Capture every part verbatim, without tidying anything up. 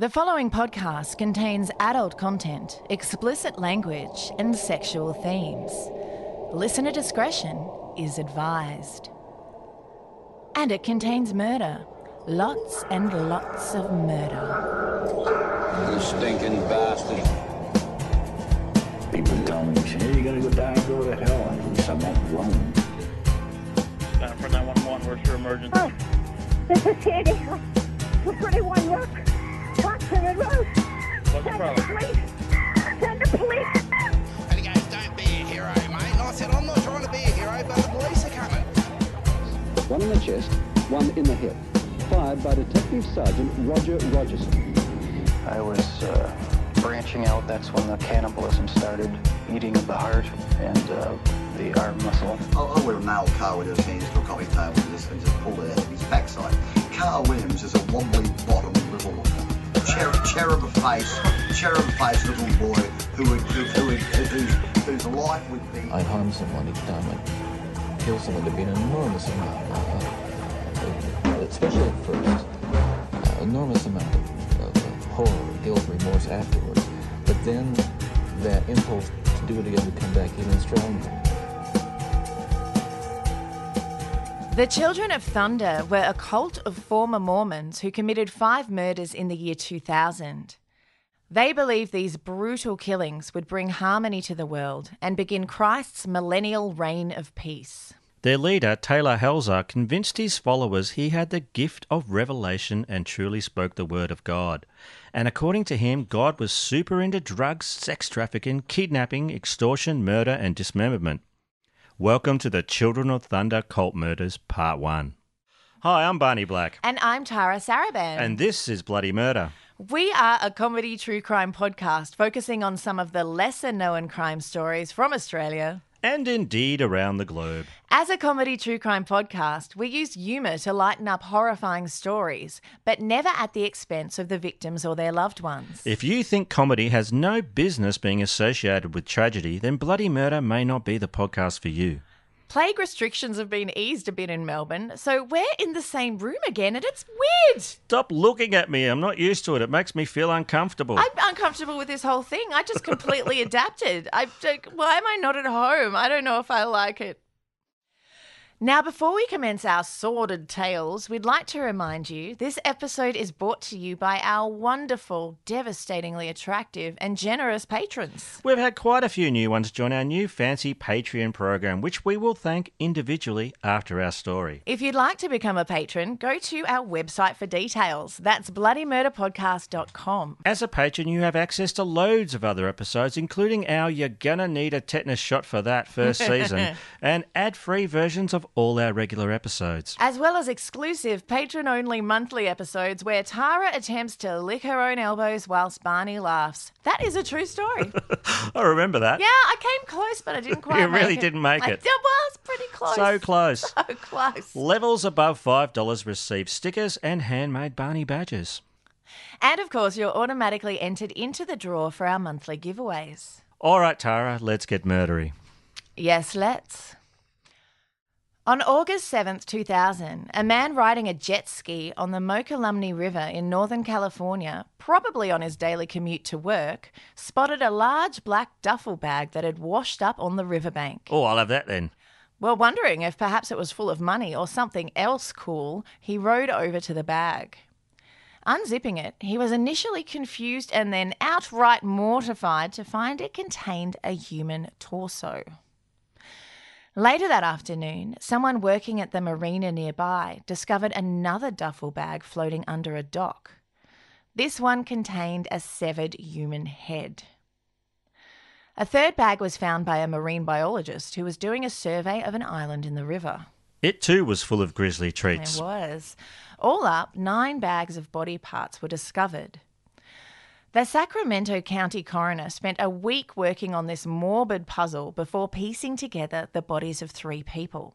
The following podcast contains adult content, explicit language, and sexual themes. Listener discretion is advised. And it contains murder. Lots and lots of murder. You stinking bastard. People tell me, hey, you're gonna go die and go to hell. At least I'm not alone. Down for nine one one, where's your emergency? Oh, this is Sandy. forty-one Rock. Rockford Road. What's the problem? Police. Send the police. Hey guys, don't be a hero, mate. I said I'm not trying to be a hero, but the police are coming. One in the chest, one in the hip. Fired by Detective Sergeant Roger Rogerson. I was uh, branching out. That's when the cannibalism started, eating of the heart and uh, the arm muscle. I wear a male car with his hands to a coffee table and just pulled it out of his backside. Carl Williams is a wobbly bottom little cher- cherub face, cherub face little boy who would, who, who, who, whose, whose life would be. I'd harm someone each time I'd kill someone. There'd be an enormous amount of uh, especially at first, uh, enormous amount of, of uh, horror, guilt, remorse afterwards. But then that impulse to do it again would come back even stronger. The Children of Thunder were a cult of former Mormons who committed five murders in the year two thousand. They believed these brutal killings would bring harmony to the world and begin Christ's millennial reign of peace. Their leader, Taylor Helzer, convinced his followers he had the gift of revelation and truly spoke the word of God. And according to him, God was super into drugs, sex trafficking, kidnapping, extortion, murder and dismemberment. Welcome to the Children of Thunder Cult Murders Part one. Hi, I'm Barney Black. And I'm Tara Saraban. And this is Bloody Murder. We are a comedy true crime podcast focusing on some of the lesser-known crime stories from Australia. And indeed around the globe. As a comedy true crime podcast, we use humour to lighten up horrifying stories, but never at the expense of the victims or their loved ones. If you think comedy has no business being associated with tragedy, then Bloody Murder may not be the podcast for you. Plague restrictions have been eased a bit in Melbourne, so we're in the same room again and it's weird. Stop looking at me. I'm not used to it. It makes me feel uncomfortable. I'm uncomfortable with this whole thing. I just completely adapted. I why am I not at home? I don't know if I like it. Now, before we commence our sordid tales, we'd like to remind you this episode is brought to you by our wonderful, devastatingly attractive and generous patrons. We've had quite a few new ones join our new fancy Patreon program, which we will thank individually after our story. If you'd like to become a patron, go to our website for details. That's bloody murder podcast dot com. As a patron, you have access to loads of other episodes, including our You're Gonna Need a Tetanus Shot for That first season and ad-free versions of all our regular episodes. As well as exclusive patron-only monthly episodes where Tara attempts to lick her own elbows whilst Barney laughs. That is a true story. I remember that. Yeah, I came close, but I didn't quite you make really it. You really didn't make I, it. I was pretty close. So close. So close. Levels above five dollars receive stickers and handmade Barney badges. And, of course, you're automatically entered into the draw for our monthly giveaways. All right, Tara, let's get murdery. Yes, let's. On August seventh, two thousand, a man riding a jet ski on the Mokelumne River in Northern California, probably on his daily commute to work, spotted a large black duffel bag that had washed up on the riverbank. Oh, I'll have that then. Well, wondering if perhaps it was full of money or something else cool, he rode over to the bag. Unzipping it, he was initially confused and then outright mortified to find it contained a human torso. Later that afternoon, someone working at the marina nearby discovered another duffel bag floating under a dock. This one contained a severed human head. A third bag was found by a marine biologist who was doing a survey of an island in the river. It too was full of grisly treats. It was. All up, nine bags of body parts were discovered. The Sacramento County coroner spent a week working on this morbid puzzle before piecing together the bodies of three people.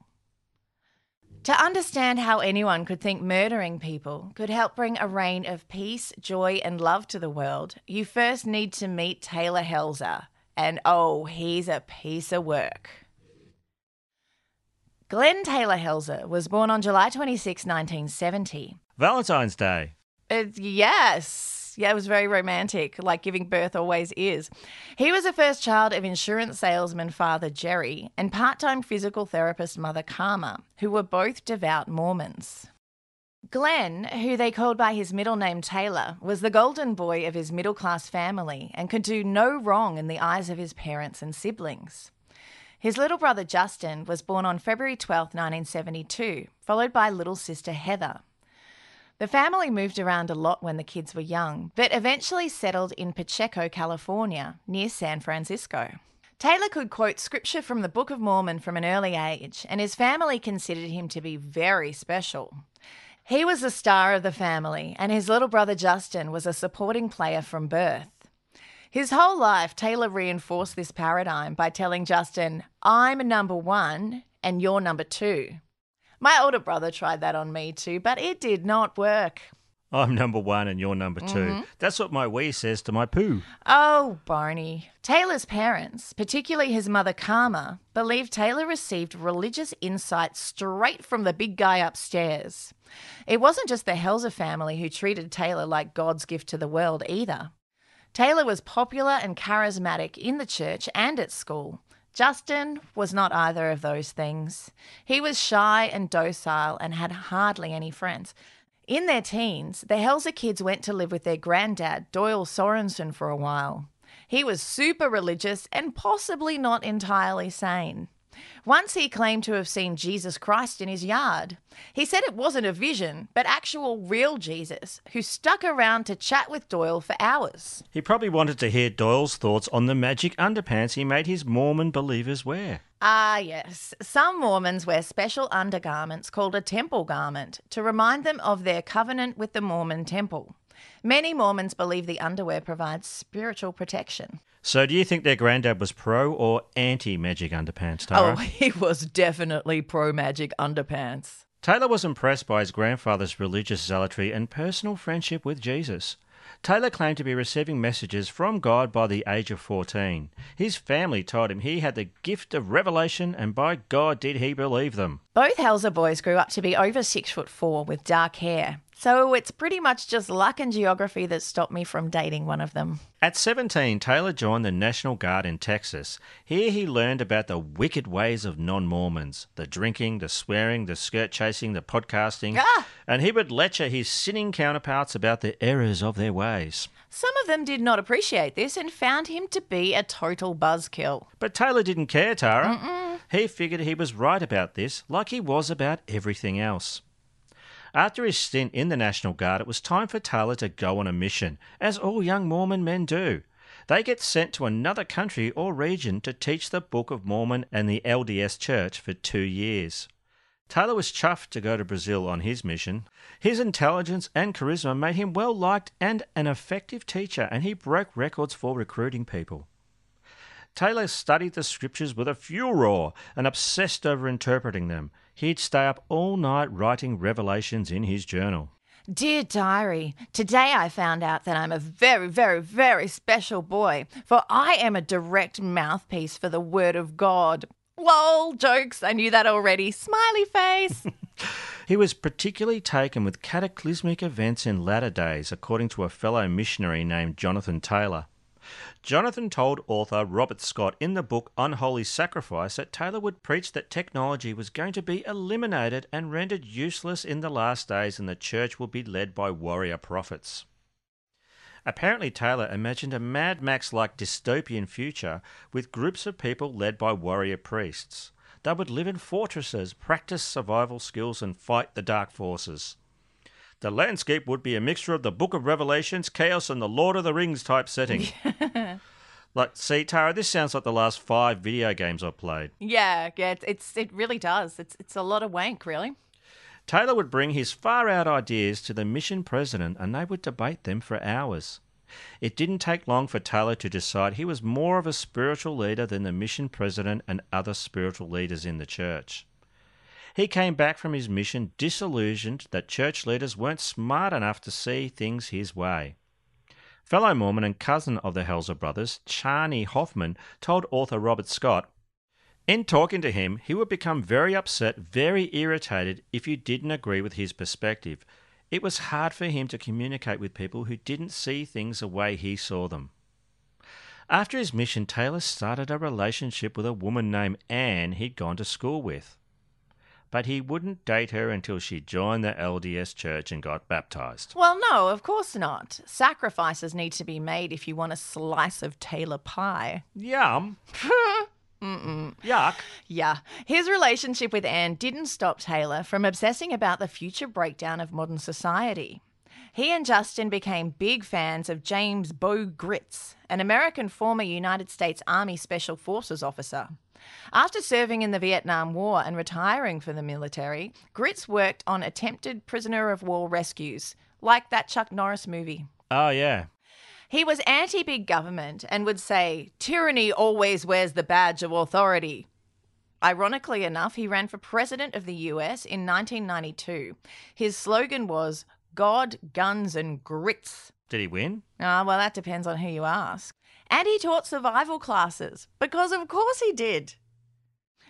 To understand how anyone could think murdering people could help bring a reign of peace, joy and love to the world, you first need to meet Taylor Helzer. And oh, he's a piece of work. Glenn Taylor Helzer was born on July twenty-sixth, nineteen seventy. Valentine's Day. Uh, yes. Yeah, it was very romantic, like giving birth always is. He was the first child of insurance salesman Father Jerry and part-time physical therapist Mother Karma, who were both devout Mormons. Glenn, who they called by his middle name Taylor, was the golden boy of his middle-class family and could do no wrong in the eyes of his parents and siblings. His little brother Justin was born on February twelfth, nineteen seventy-two, followed by little sister Heather. The family moved around a lot when the kids were young, but eventually settled in Pacheco, California, near San Francisco. Taylor could quote scripture from the Book of Mormon from an early age, and his family considered him to be very special. He was the star of the family, and his little brother Justin was a supporting player from birth. His whole life, Taylor reinforced this paradigm by telling Justin, "I'm number one and you're number two." My older brother tried that on me too, but it did not work. I'm number one and you're number two. Mm-hmm. That's what my wee says to my poo. Oh, Barney. Taylor's parents, particularly his mother Karma, believed Taylor received religious insight straight from the big guy upstairs. It wasn't just the Helzer family who treated Taylor like God's gift to the world either. Taylor was popular and charismatic in the church and at school. Justin was not either of those things. He was shy and docile and had hardly any friends. In their teens, the Helzer kids went to live with their granddad, Doyle Sorensen, for a while. He was super religious and possibly not entirely sane. Once he claimed to have seen Jesus Christ in his yard. He said it wasn't a vision, but actual real Jesus, who stuck around to chat with Doyle for hours. He probably wanted to hear Doyle's thoughts on the magic underpants he made his Mormon believers wear. Ah, yes. Some Mormons wear special undergarments called a temple garment to remind them of their covenant with the Mormon temple. Many Mormons believe the underwear provides spiritual protection. So do you think their granddad was pro or anti-magic underpants, Tara? Oh, he was definitely pro-magic underpants. Taylor was impressed by his grandfather's religious zealotry and personal friendship with Jesus. Taylor claimed to be receiving messages from God by the age of fourteen. His family told him he had the gift of revelation, and by God did he believe them. Both Helzer boys grew up to be over six foot four with dark hair. So it's pretty much just luck and geography that stopped me from dating one of them. At seventeen, Taylor joined the National Guard in Texas. Here he learned about the wicked ways of non-Mormons, the drinking, the swearing, the skirt chasing, the podcasting, ah! and he would lecture his sinning counterparts about the errors of their ways. Some of them did not appreciate this and found him to be a total buzzkill. But Taylor didn't care, Tara. Mm-mm. He figured he was right about this, like he was about everything else. After his stint in the National Guard, it was time for Taylor to go on a mission, as all young Mormon men do. They get sent to another country or region to teach the Book of Mormon and the L D S Church for two years. Taylor was chuffed to go to Brazil on his mission. His intelligence and charisma made him well liked and an effective teacher, and he broke records for recruiting people. Taylor studied the scriptures with a furor and obsessed over interpreting them. He'd stay up all night writing revelations in his journal. Dear diary, today I found out that I'm a very, very, very special boy, for I am a direct mouthpiece for the Word of God. Lol, jokes, I knew that already. Smiley face. He was particularly taken with cataclysmic events in latter days, according to a fellow missionary named Jonathan Taylor. Jonathan told author Robert Scott in the book Unholy Sacrifice that Taylor would preach that technology was going to be eliminated and rendered useless in the last days, and the church will be led by warrior prophets. Apparently Taylor imagined a Mad Max-like dystopian future with groups of people led by warrior priests. They would live in fortresses, practice survival skills and fight the dark forces. The landscape would be a mixture of the Book of Revelations, Chaos and the Lord of the Rings type setting. Yeah. Like, see, Tara, this sounds like the last five video games I've played. Yeah, yeah, it's it really does. It's it's a lot of wank, really. Taylor would bring his far-out ideas to the mission president and they would debate them for hours. It didn't take long for Taylor to decide he was more of a spiritual leader than the mission president and other spiritual leaders in the church. He came back from his mission disillusioned that church leaders weren't smart enough to see things his way. Fellow Mormon and cousin of the Helzer brothers, Charney Hoffman, told author Robert Scott, "In talking to him, he would become very upset, very irritated if you didn't agree with his perspective. It was hard for him to communicate with people who didn't see things the way he saw them." After his mission, Taylor started a relationship with a woman named Anne he'd gone to school with. But he wouldn't date her until she joined the L D S Church and got baptised. Well, no, of course not. Sacrifices need to be made if you want a slice of Taylor pie. Yum. Mm-mm. Yuck. Yeah. His relationship with Anne didn't stop Taylor from obsessing about the future breakdown of modern society. He and Justin became big fans of James Beau Gritz, an American former United States Army Special Forces officer. After serving in the Vietnam War and retiring from the military, Gritz worked on attempted prisoner-of-war rescues, like that Chuck Norris movie. Oh, yeah. He was anti-big government and would say, "Tyranny always wears the badge of authority." Ironically enough, he ran for president of the U S in nineteen ninety-two. His slogan was, "God, Guns and Grits." Did he win? Ah, well, that depends on who you ask. And he taught survival classes, because of course he did.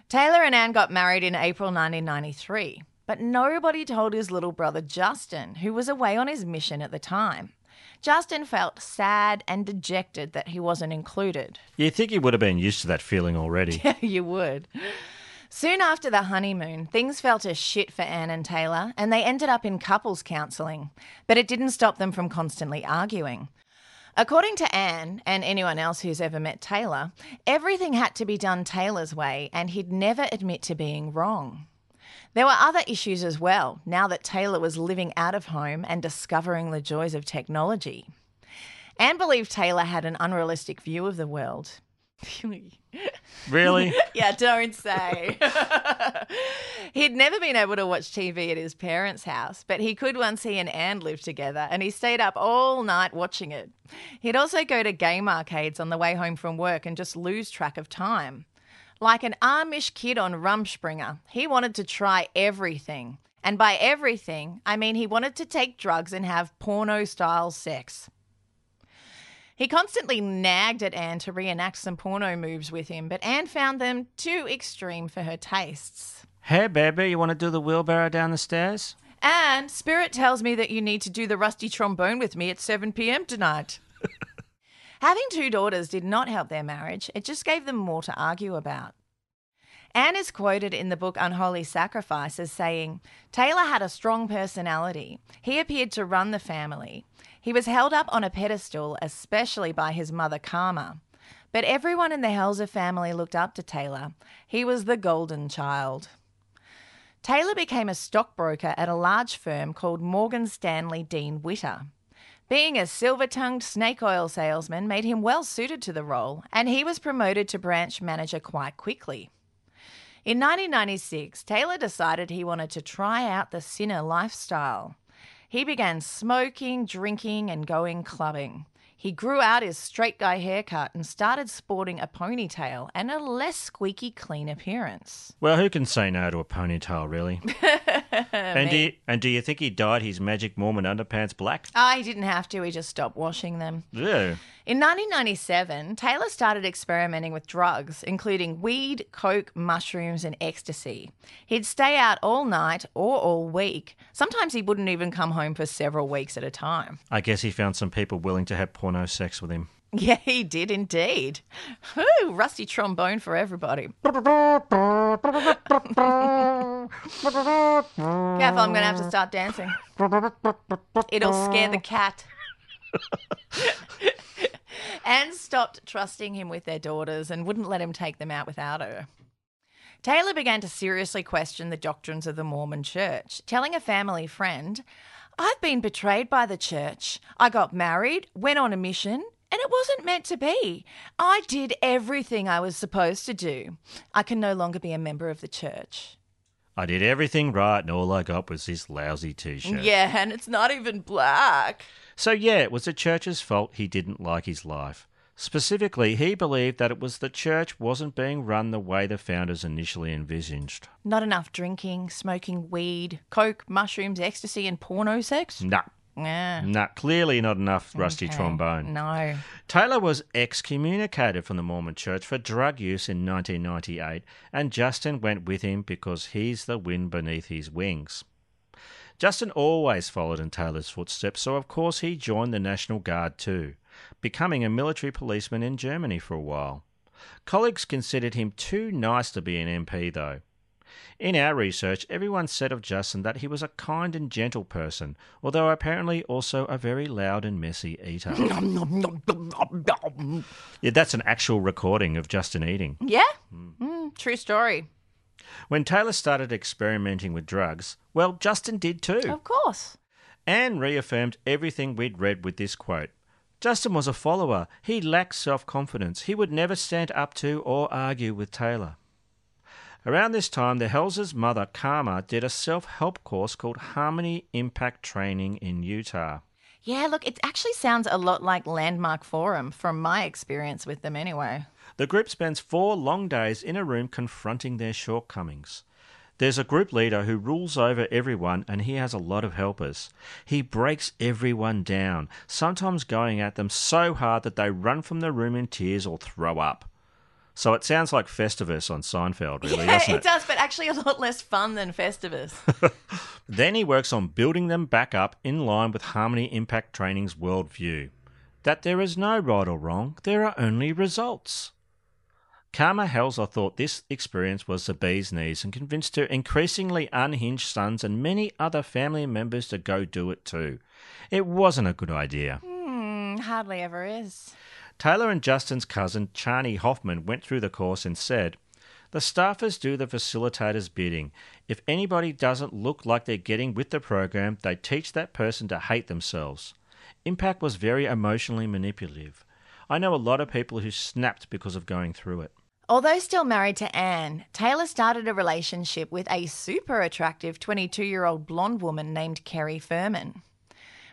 Taylor and Anne got married in April nineteen ninety-three, but nobody told his little brother Justin, who was away on his mission at the time. Justin felt sad and dejected that he wasn't included. You'd think he would have been used to that feeling already. Yeah, you would. Soon after the honeymoon, things fell to shit for Anne and Taylor, and they ended up in couples counselling, but it didn't stop them from constantly arguing. According to Anne, and anyone else who's ever met Taylor, everything had to be done Taylor's way and he'd never admit to being wrong. There were other issues as well, now that Taylor was living out of home and discovering the joys of technology. Anne believed Taylor had an unrealistic view of the world. Really? Yeah, don't say. He'd never been able to watch T V at his parents' house, but he could once he and Anne lived together, and he stayed up all night watching it. He'd also go to game arcades on the way home from work and just lose track of time. Like an Amish kid on Rumspringer, he wanted to try everything. And by everything, I mean he wanted to take drugs and have porno-style sex. He constantly nagged at Anne to reenact some porno moves with him, but Anne found them too extreme for her tastes. "Hey, baby, you want to do the wheelbarrow down the stairs?" And "Spirit tells me that you need to do the rusty trombone with me at seven p.m. tonight." Having two daughters did not help their marriage. It just gave them more to argue about. Anne is quoted in the book Unholy Sacrifice as saying, "Taylor had a strong personality. He appeared to run the family. He was held up on a pedestal, especially by his mother, Karma. But everyone in the Helzer family looked up to Taylor. He was the golden child." Taylor became a stockbroker at a large firm called Morgan Stanley Dean Witter. Being a silver-tongued snake oil salesman made him well suited to the role, and he was promoted to branch manager quite quickly. In nineteen ninety-six, Taylor decided he wanted to try out the sinner lifestyle. He began smoking, drinking, and going clubbing. He grew out his straight guy haircut and started sporting a ponytail and a less squeaky clean appearance. Well, who can say no to a ponytail, really? And, do you, and do you think he dyed his magic Mormon underpants black? Oh, he didn't have to. He just stopped washing them. Yeah. In nineteen ninety-seven, Taylor started experimenting with drugs, including weed, coke, mushrooms and ecstasy. He'd stay out all night or all week. Sometimes he wouldn't even come home for several weeks at a time. I guess he found some people willing to have porno sex with him. Yeah, he did indeed. Ooh, rusty trombone for everybody. Careful, I'm going to have to start dancing. It'll scare the cat. Anne stopped trusting him with their daughters and wouldn't let him take them out without her. Taylor began to seriously question the doctrines of the Mormon Church, telling a family friend, "I've been betrayed by the church. I got married, went on a mission, And it wasn't meant to be. I did everything I was supposed to do. I can no longer be a member of the church. I did everything right and all I got was this lousy T-shirt. Yeah, and it's not even black. So, yeah, it was the church's fault he didn't like his life. Specifically, he believed that it was the church wasn't being run the way the founders initially envisaged. Not enough drinking, smoking weed, coke, mushrooms, ecstasy and porno sex? No. Nah. Yeah. No, nah, clearly not enough rusty okay. trombone. No. Taylor was excommunicated from the Mormon Church for drug use in nineteen ninety-eight, and Justin went with him because he's the wind beneath his wings. Justin always followed in Taylor's footsteps, so of course he joined the National Guard too, becoming a military policeman in Germany for a while. Colleagues considered him too nice to be an M P though. In our research, everyone said of Justin that he was a kind and gentle person, although apparently also a very loud and messy eater. Yeah, that's an actual recording of Justin eating. Yeah, mm. Mm, true story. When Taylor started experimenting with drugs, well, Justin did too. Of course. Anne reaffirmed everything we'd read with this quote. Justin was a follower. He lacked self-confidence. He would never stand up to or argue with Taylor. Around this time, the Helzer's mother, Karma, did a self-help course called Harmony Impact Training in Utah. Yeah, look, it actually sounds a lot like Landmark Forum from my experience with them anyway. The group spends four long days in a room confronting their shortcomings. There's a group leader who rules over everyone and he has a lot of helpers. He breaks everyone down, sometimes going at them so hard that they run from the room in tears or throw up. So it sounds like Festivus on Seinfeld, really, yeah, doesn't it? It does, but actually a lot less fun than Festivus. Then he works on building them back up in line with Harmony Impact Training's worldview, that there is no right or wrong, there are only results. Karma Helzer thought this experience was the bee's knees and convinced her increasingly unhinged sons and many other family members to go do it too. It wasn't a good idea. Mm, hardly ever is. Taylor and Justin's cousin, Chani Hoffman, went through the course and said, "The staffers do the facilitator's bidding. If anybody doesn't look like they're getting with the program, they teach that person to hate themselves." Impact was very emotionally manipulative. I know a lot of people who snapped because of going through it. Although still married to Anne, Taylor started a relationship with a super attractive twenty-two-year-old blonde woman named Kerry Furman.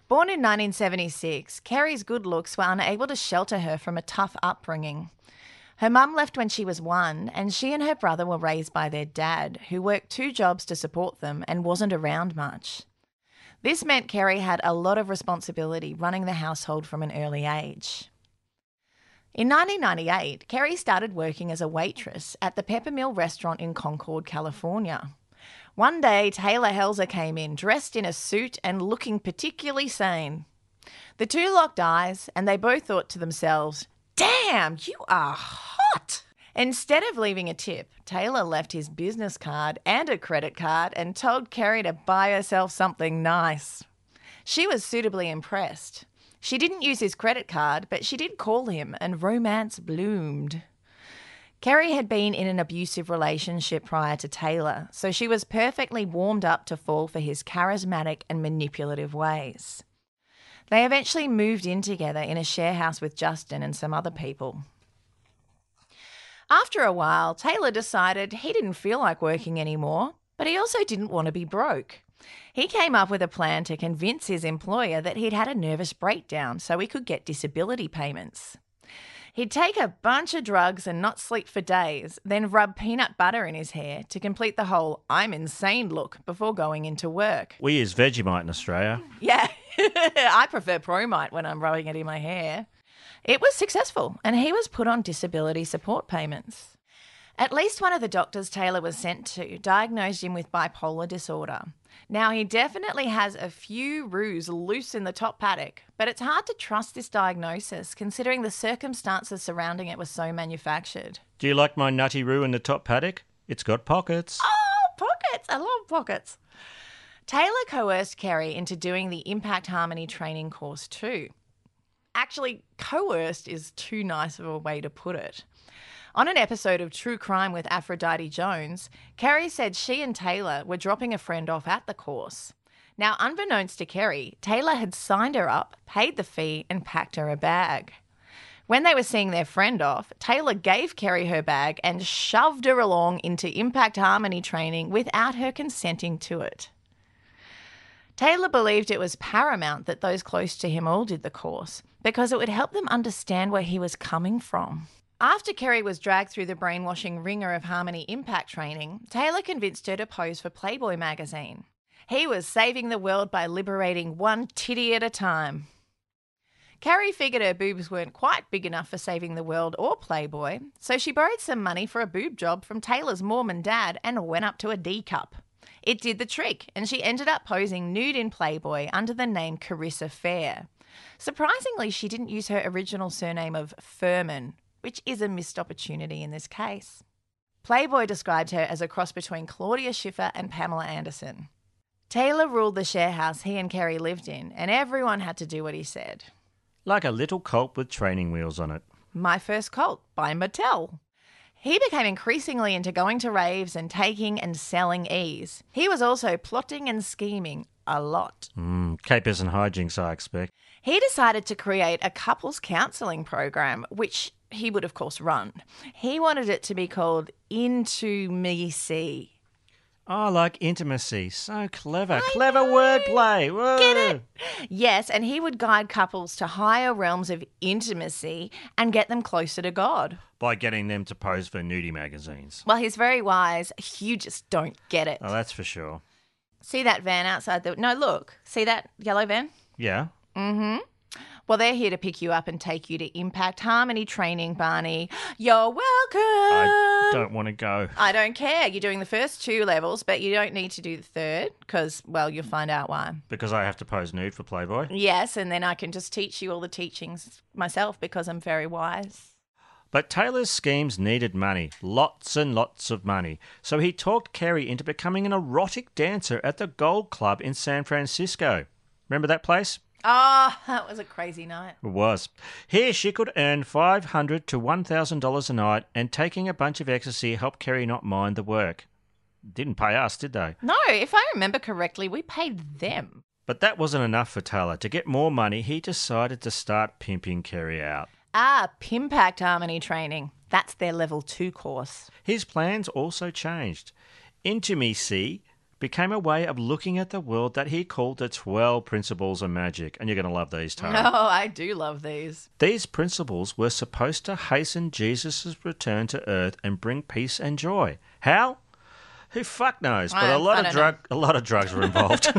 Born in nineteen seventy-six, Kerry's good looks were unable to shelter her from a tough upbringing. Her mum left when she was one, and she and her brother were raised by their dad, who worked two jobs to support them and wasn't around much. This meant Kerry had a lot of responsibility running the household from an early age. In nineteen ninety-eight, Kerry started working as a waitress at the Peppermill restaurant in Concord, California. One day, Taylor Helzer came in dressed in a suit and looking particularly sane. The two locked eyes and they both thought to themselves, "Damn, you are hot!" Instead of leaving a tip, Taylor left his business card and a credit card and told Kerry to buy herself something nice. She was suitably impressed. She didn't use his credit card, but she did call him and romance bloomed. Kerry had been in an abusive relationship prior to Taylor, so she was perfectly warmed up to fall for his charismatic and manipulative ways. They eventually moved in together in a share house with Justin and some other people. After a while, Taylor decided he didn't feel like working anymore, but he also didn't want to be broke. He came up with a plan to convince his employer that he'd had a nervous breakdown so he could get disability payments. He'd take a bunch of drugs and not sleep for days, then rub peanut butter in his hair to complete the whole "I'm insane" look before going into work. We use Vegemite in Australia. Yeah, I prefer Promite when I'm rubbing it in my hair. It was successful and he was put on disability support payments. At least one of the doctors Taylor was sent to diagnosed him with bipolar disorder. Now, he definitely has a few roos loose in the top paddock, but it's hard to trust this diagnosis considering the circumstances surrounding it were so manufactured. Do you like my nutty roo in the top paddock? It's got pockets. Oh, pockets. I love pockets. Taylor coerced Kerry into doing the Impact Harmony training course too. Actually, coerced is too nice of a way to put it. On an episode of True Crime with Aphrodite Jones, Kerry said she and Taylor were dropping a friend off at the course. Now, unbeknownst to Kerry, Taylor had signed her up, paid the fee and packed her a bag. When they were seeing their friend off, Taylor gave Kerry her bag and shoved her along into Impact Harmony training without her consenting to it. Taylor believed it was paramount that those close to him all did the course because it would help them understand where he was coming from. After Kerry was dragged through the brainwashing ringer of Harmony Impact training, Taylor convinced her to pose for Playboy magazine. He was saving the world by liberating one titty at a time. Kerry figured her boobs weren't quite big enough for saving the world or Playboy, so she borrowed some money for a boob job from Taylor's mom and dad and went up to a D cup. It did the trick, and she ended up posing nude in Playboy under the name Carissa Fair. Surprisingly, she didn't use her original surname of Furman, which is a missed opportunity in this case. Playboy described her as a cross between Claudia Schiffer and Pamela Anderson. Taylor ruled the share house he and Kerry lived in, and everyone had to do what he said. Like a little Colt with training wheels on it. My First Colt by Mattel. He became increasingly into going to raves and taking and selling ease. He was also plotting and scheming a lot. Mm, capers and hijinks, I expect. He decided to create a couples counselling program, which he would, of course, run. He wanted it to be called Into Me See. Oh, like intimacy. So clever. I clever know. Wordplay. Whoa. Get it? Yes, and he would guide couples to higher realms of intimacy and get them closer to God. By getting them to pose for nudie magazines. Well, he's very wise. You just don't get it. Oh, that's for sure. See that van outside the... No, look. See that yellow van? Yeah. Mm-hmm. Well, they're here to pick you up and take you to Impact Harmony training, Barney. You're welcome. I don't want to go. I don't care. You're doing the first two levels, but you don't need to do the third because, well, you'll find out why. Because I have to pose nude for Playboy? Yes, and then I can just teach you all the teachings myself because I'm very wise. But Taylor's schemes needed money, lots and lots of money. So he talked Kerry into becoming an erotic dancer at the Gold Club in San Francisco. Remember that place? Oh, that was a crazy night. It was. Here she could earn five hundred dollars to one thousand dollars a night, and taking a bunch of ecstasy helped Kerry not mind the work. Didn't pay us, did they? No, if I remember correctly, we paid them. But that wasn't enough for Taylor. To get more money, he decided to start pimping Kerry out. Ah, Pimpact Harmony training. That's their level two course. His plans also changed. Intimacy became a way of looking at the world that he called the twelve Principles of Magic. And you're going to love these, Tara. Oh, I do love these. These principles were supposed to hasten Jesus' return to earth and bring peace and joy. How? Who fuck knows? But I, a, lot of drug, a lot of drugs were involved.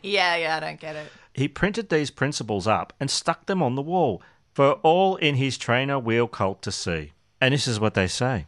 yeah, yeah, I don't get it. He printed these principles up and stuck them on the wall for all in his trainer wheel cult to see. And this is what they say.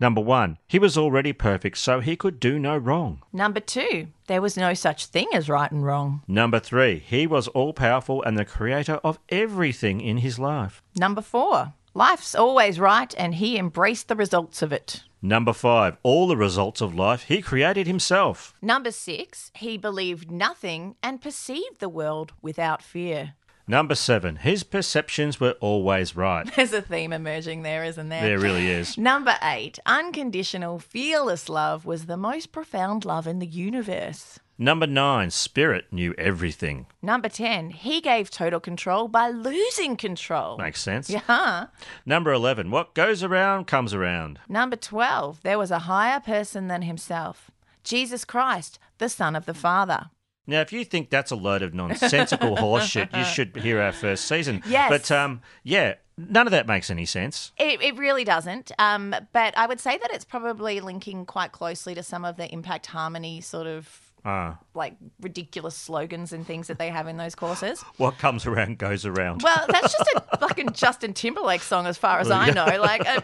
Number one, he was already perfect, so he could do no wrong. Number two, there was no such thing as right and wrong. Number three, he was all-powerful and the creator of everything in his life. Number four, life's always right and he embraced the results of it. Number five, all the results of life he created himself. Number six, he believed nothing and perceived the world without fear. Number seven, his perceptions were always right. There's a theme emerging there, isn't there? There really is. Number eight, unconditional, fearless love was the most profound love in the universe. Number nine, spirit knew everything. Number ten, he gave total control by losing control. Makes sense. Yeah. Number eleven, what goes around comes around. Number twelve, there was a higher person than himself, Jesus Christ, the Son of the Father. Now, if you think that's a load of nonsensical horseshit, you should hear our first season. Yes. But, um, yeah, none of that makes any sense. It, it really doesn't. Um, but I would say that it's probably linking quite closely to some of the Impact Harmony sort of uh. like ridiculous slogans and things that they have in those courses. What comes around goes around. Well, that's just a fucking Justin Timberlake song as far as I know. Like... Uh,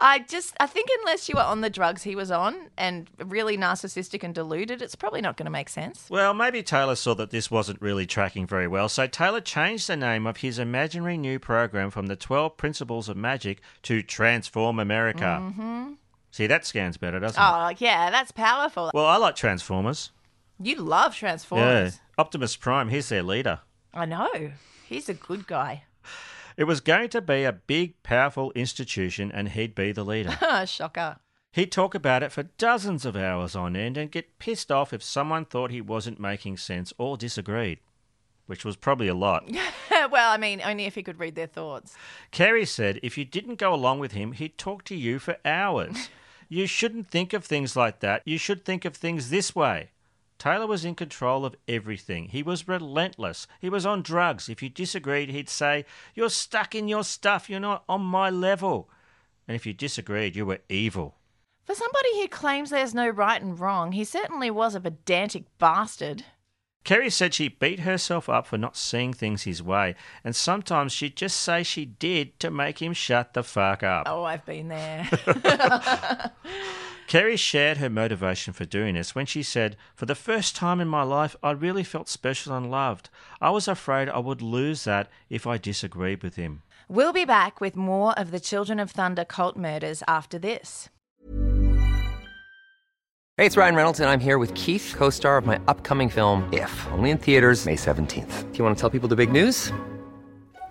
I just, I think unless you were on the drugs he was on and really narcissistic and deluded, it's probably not going to make sense. Well, maybe Taylor saw that this wasn't really tracking very well, so Taylor changed the name of his imaginary new program from the twelve Principles of Magic to Transform America. Mm-hmm. See, that scans better, doesn't it? Oh, yeah, that's powerful. Well, I like Transformers. You love Transformers. Yeah. Optimus Prime, he's their leader. I know. He's a good guy. It was going to be a big, powerful institution and he'd be the leader. Shocker. He'd talk about it for dozens of hours on end and get pissed off if someone thought he wasn't making sense or disagreed. which was probably a lot. Well, I mean, only if he could read their thoughts. Kerry said if you didn't go along with him, he'd talk to you for hours. You shouldn't think of things like that. You should think of things this way. Taylor was in control of everything. He was relentless. He was on drugs. If you disagreed, he'd say, you're stuck in your stuff. You're not on my level. And if you disagreed, you were evil. For somebody who claims there's no right and wrong, he certainly was a pedantic bastard. Kerry said she beat herself up for not seeing things his way, and sometimes she'd just say she did to make him shut the fuck up. Oh, I've been there. Kerry shared her motivation for doing this when she said, for the first time in my life, I really felt special and loved. I was afraid I would lose that if I disagreed with him. We'll be back with more of the Children of Thunder cult murders after this. Hey, it's Ryan Reynolds, and I'm here with Keith, co-star of my upcoming film, If, only in theaters May seventeenth. Do you want to tell people the big news? All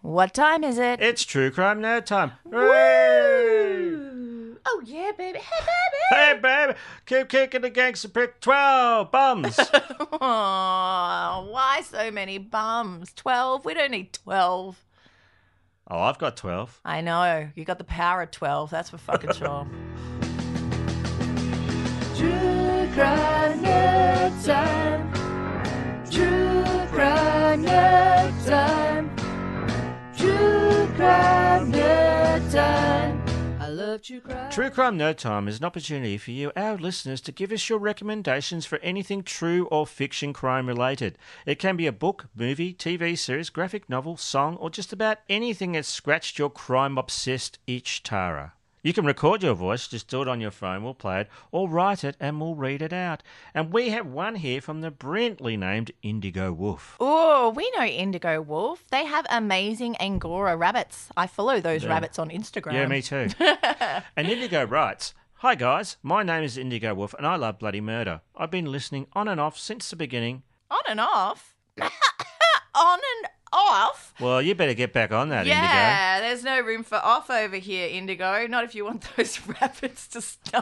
What time is it? It's True Crime Nerd time. Woo! Oh, yeah, baby. Hey, baby. Hey, baby. Keep kicking the gangster prick. twelve bums. Oh, why so many bums? twelve? We don't need twelve. Oh, I've got twelve. I know. You got the power of twelve. That's for fucking sure. True Crime Nerd time. True Crime Nerd time. True Crime Nerd Time. I love True Crime. True Crime Nerd Time is an opportunity for you, our listeners, to give us your recommendations for anything true or fiction crime related. It can be a book, movie, T V series, graphic novel, song, or just about anything that's scratched your crime-obsessed itch, Tara. You can record your voice, just do it on your phone, we'll play it, or write it and we'll read it out. And we have one here from the brilliantly named Indigo Wolf. Oh, we know Indigo Wolf. They have amazing Angora rabbits. I follow those yeah. rabbits on Instagram. Yeah, me too. And Indigo writes, hi guys, my name is Indigo Wolf and I love bloody murder. I've been listening on and off since the beginning. On and off? On and off? Well, you better get back on that, yeah, Indigo. Yeah, there's no room for off over here, Indigo. Not if you want those rabbits to snow.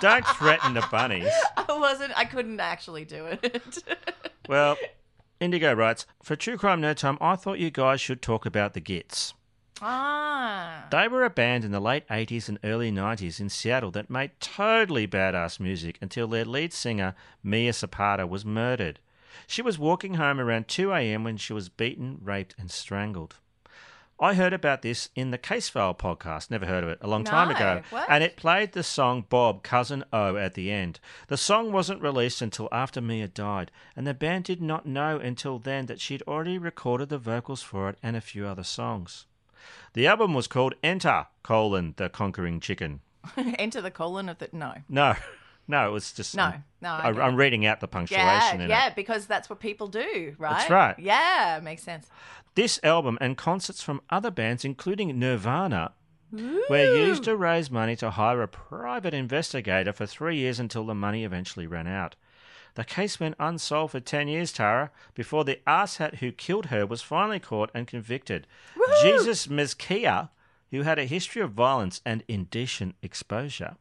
Don't threaten the bunnies. I wasn't. I couldn't actually do it. Well, Indigo writes, for True Crime Nerd Time, I thought you guys should talk about the Gits. Ah. They were a band in the late eighties and early nineties in Seattle that made totally badass music until their lead singer, Mia Zapata, was murdered. She was walking home around two a.m. when she was beaten, raped and strangled. I heard about this in the Case File podcast, never heard of it, a long no, time ago. What? And it played the song Bob, Cousin O at the end. The song wasn't released until after Mia died, and the band did not know until then that she'd already recorded the vocals for it and a few other songs. The album was called Enter, colon, the Conquering Chicken. Enter the colon of the... No. No. No, it was just... No, um, no. I I, I'm reading out the punctuation yeah, in yeah, it. Yeah, because that's what people do, right? That's right. Yeah, makes sense. This album and concerts from other bands, including Nirvana, Ooh. were used to raise money to hire a private investigator for three years until the money eventually ran out. The case went unsolved for ten years, Tara, before the asshat who killed her was finally caught and convicted. Woo-hoo! Jesus Mezquia, who had a history of violence and indecent exposure,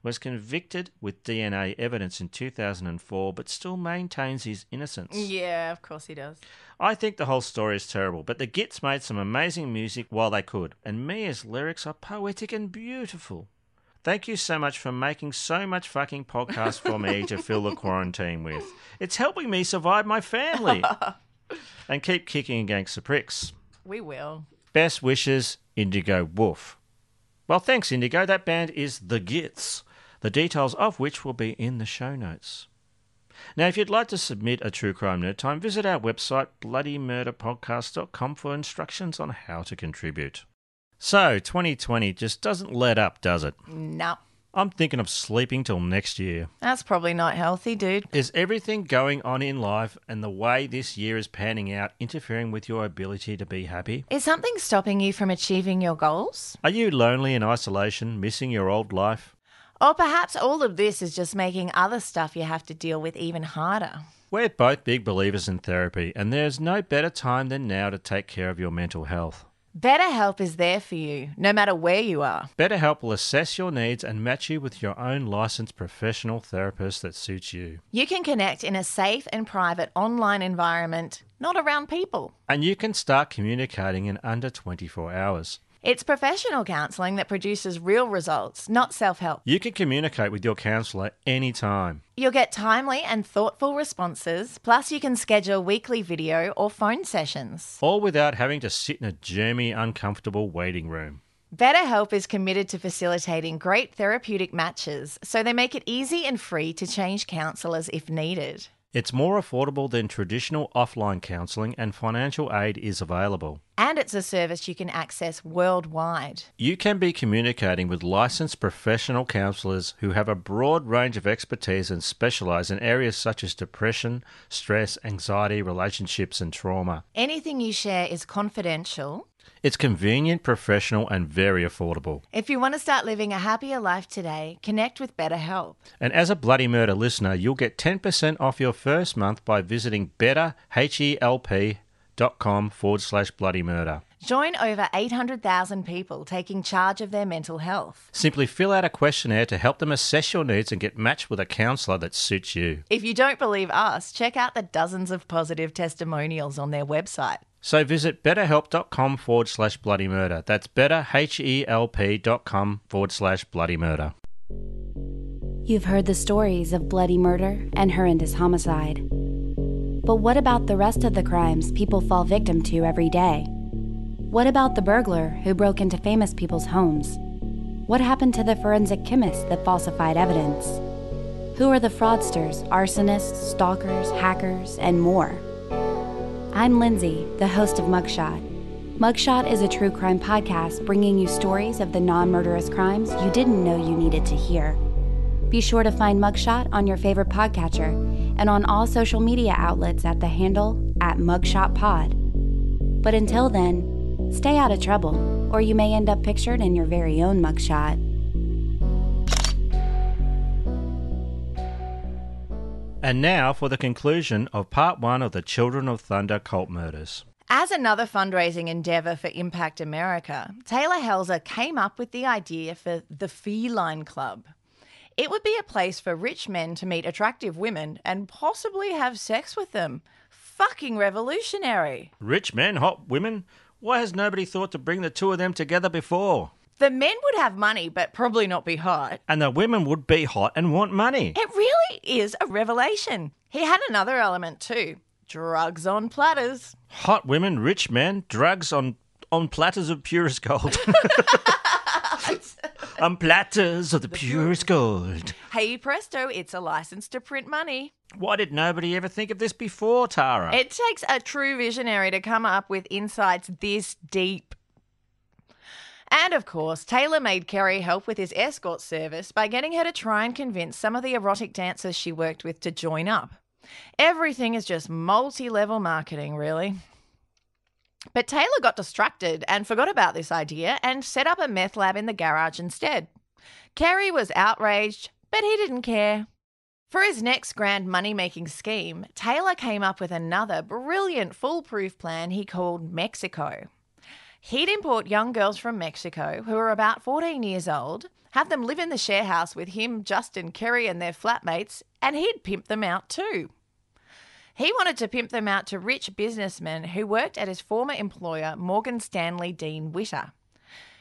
was convicted with D N A evidence in two thousand four, but still maintains his innocence. Yeah, of course he does. I think the whole story is terrible, but the Gits made some amazing music while they could, and Mia's lyrics are poetic and beautiful. Thank you so much for making so much fucking podcasts for me to fill the quarantine with. It's helping me survive my family. And keep kicking against the pricks. We will. Best wishes, Indigo Wolf. Well, thanks, Indigo. That band is The Gits, the details of which will be in the show notes. Now, if you'd like to submit a True Crime Nerd Time, visit our website, bloody murder podcast dot com, for instructions on how to contribute. So, twenty twenty just doesn't let up, does it? No. I'm thinking of sleeping till next year. That's probably not healthy, dude. Is everything going on in life and the way this year is panning out interfering with your ability to be happy? Is something stopping you from achieving your goals? Are you lonely in isolation, missing your old life? Or perhaps all of this is just making other stuff you have to deal with even harder. We're both big believers in therapy, and there's no better time than now to take care of your mental health. BetterHelp is there for you, no matter where you are. BetterHelp will assess your needs and match you with your own licensed professional therapist that suits you. You can connect in a safe and private online environment, not around people. And you can start communicating in under twenty-four hours. It's professional counselling that produces real results, not self-help. You can communicate with your counsellor anytime. You'll get timely and thoughtful responses, plus you can schedule weekly video or phone sessions. All without having to sit in a germy, uncomfortable waiting room. BetterHelp is committed to facilitating great therapeutic matches, so they make it easy and free to change counsellors if needed. It's more affordable than traditional offline counselling and financial aid is available. And it's a service you can access worldwide. You can be communicating with licensed professional counsellors who have a broad range of expertise and specialise in areas such as depression, stress, anxiety, relationships and trauma. Anything you share is confidential. It's convenient, professional and very affordable. If you want to start living a happier life today, connect with BetterHelp. And as a Bloody Murder listener, you'll get ten percent off your first month by visiting betterhelp.com forward slash bloody murder. Join over eight hundred thousand people taking charge of their mental health. Simply fill out a questionnaire to help them assess your needs and get matched with a counsellor that suits you. If you don't believe us, check out the dozens of positive testimonials on their website. So visit betterhelp.com forward slash bloody murder. That's betterhelp.com forward slash bloody murder. You've heard the stories of bloody murder and horrendous homicide. But what about the rest of the crimes people fall victim to every day? What about the burglar who broke into famous people's homes? What happened to the forensic chemist that falsified evidence? Who are the fraudsters, arsonists, stalkers, hackers, and more? I'm Lindsay, the host of Mugshot. Mugshot is a true crime podcast bringing you stories of the non-murderous crimes you didn't know you needed to hear. Be sure to find Mugshot on your favorite podcatcher and on all social media outlets at the handle at MugshotPod. But until then, stay out of trouble, or you may end up pictured in your very own mugshot. And now for the conclusion of part one of the Children of Thunder cult murders. As another fundraising endeavour for Impact America, Taylor Helzer came up with the idea for the Feline Club. It would be a place for rich men to meet attractive women and possibly have sex with them. Fucking revolutionary. Rich men, hot women? Why has nobody thought to bring the two of them together before? The men would have money, but probably not be hot. And the women would be hot and want money. It really is a revelation. He had another element too. Drugs on platters. Hot women, rich men, drugs on, on platters of purest gold. On platters of the, the purest gold. Hey presto, it's a license to print money. Why did nobody ever think of this before, Tara? It takes a true visionary to come up with insights this deep. And, of course, Taylor made Kerry help with his escort service by getting her to try and convince some of the erotic dancers she worked with to join up. Everything is just multi-level marketing, really. But Taylor got distracted and forgot about this idea and set up a meth lab in the garage instead. Kerry was outraged, but he didn't care. For his next grand money-making scheme, Taylor came up with another brilliant foolproof plan he called Mexico. He'd import young girls from Mexico who are about fourteen years old, have them live in the share house with him, Justin, Kerry and their flatmates, and he'd pimp them out too. He wanted to pimp them out to rich businessmen who worked at his former employer, Morgan Stanley Dean Witter.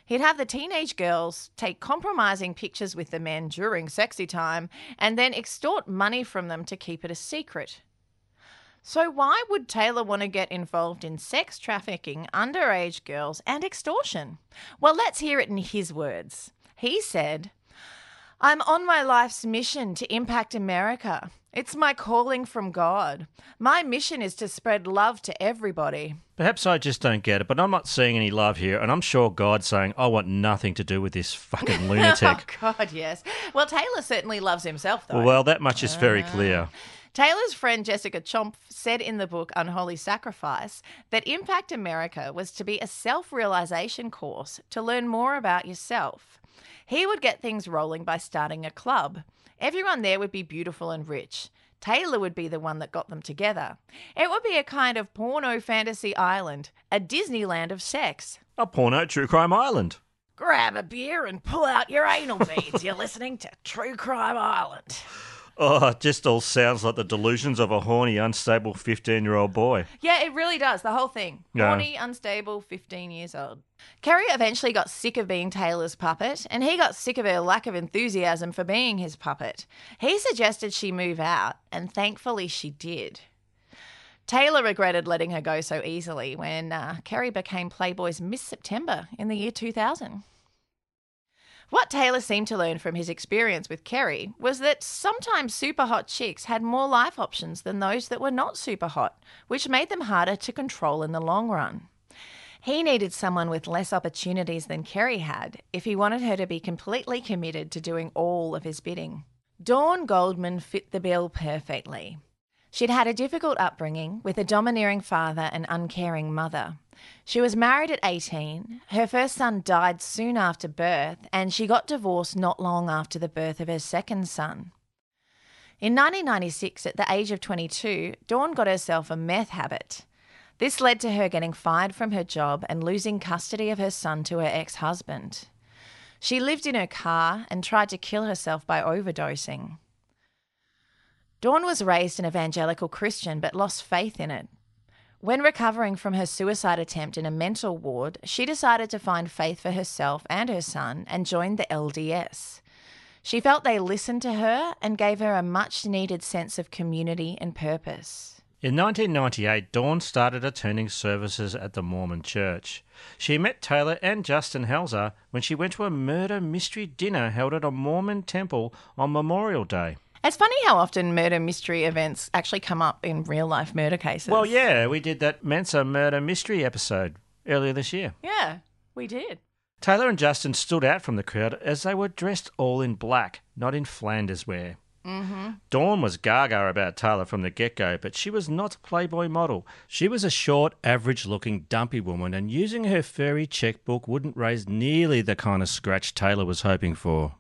He'd have the teenage girls take compromising pictures with the men during sexy time and then extort money from them to keep it a secret. So why would Taylor want to get involved in sex trafficking, underage girls and extortion? Well, let's hear it in his words. He said, "I'm on my life's mission to impact America. It's my calling from God. My mission is to spread love to everybody. Perhaps I just don't get it, but I'm not seeing any love here, and I'm sure God's saying, I want nothing to do with this fucking lunatic. Oh, God, yes. Well, Taylor certainly loves himself, though. Well, that much is very clear. Taylor's friend Jessica Chomp said in the book Unholy Sacrifice that Impact America was to be a self-realization course to learn more about yourself. He would get things rolling by starting a club. Everyone there would be beautiful and rich. Taylor would be the one that got them together. It would be a kind of porno fantasy island, a Disneyland of sex. A porno true crime island. Grab a beer and pull out your anal beads. You're listening to True Crime Island. Oh, it just all sounds like the delusions of a horny, unstable fifteen-year-old boy. Yeah, it really does, the whole thing. Yeah. Horny, unstable, fifteen years old. Kerry eventually got sick of being Taylor's puppet, and he got sick of her lack of enthusiasm for being his puppet. He suggested she move out, and thankfully she did. Taylor regretted letting her go so easily when uh, Kerry became Playboy's Miss September in the year two thousand. What Taylor seemed to learn from his experience with Kerry was that sometimes super hot chicks had more life options than those that were not super hot, which made them harder to control in the long run. He needed someone with less opportunities than Kerry had if he wanted her to be completely committed to doing all of his bidding. Dawn Goldman fit the bill perfectly. She'd had a difficult upbringing with a domineering father and uncaring mother. She was married at eighteen, her first son died soon after birth, and she got divorced not long after the birth of her second son. In nineteen ninety-six, at the age of twenty-two, Dawn got herself a meth habit. This led to her getting fired from her job and losing custody of her son to her ex-husband. She lived in her car and tried to kill herself by overdosing. Dawn was raised an evangelical Christian but lost faith in it. When recovering from her suicide attempt in a mental ward, she decided to find faith for herself and her son and joined the L D S. She felt they listened to her and gave her a much-needed sense of community and purpose. In nineteen ninety-eight, Dawn started attending services at the Mormon Church. She met Taylor and Justin Helzer when she went to a murder mystery dinner held at a Mormon temple on Memorial Day. It's funny how often murder mystery events actually come up in real-life murder cases. Well, yeah, we did that Mensa murder mystery episode earlier this year. Yeah, we did. Taylor and Justin stood out from the crowd as they were dressed all in black, not in Flanders wear. Mm-hmm. Dawn was gaga about Taylor from the get-go, but she was not a Playboy model. She was a short, average-looking, dumpy woman, and using her furry checkbook wouldn't raise nearly the kind of scratch Taylor was hoping for.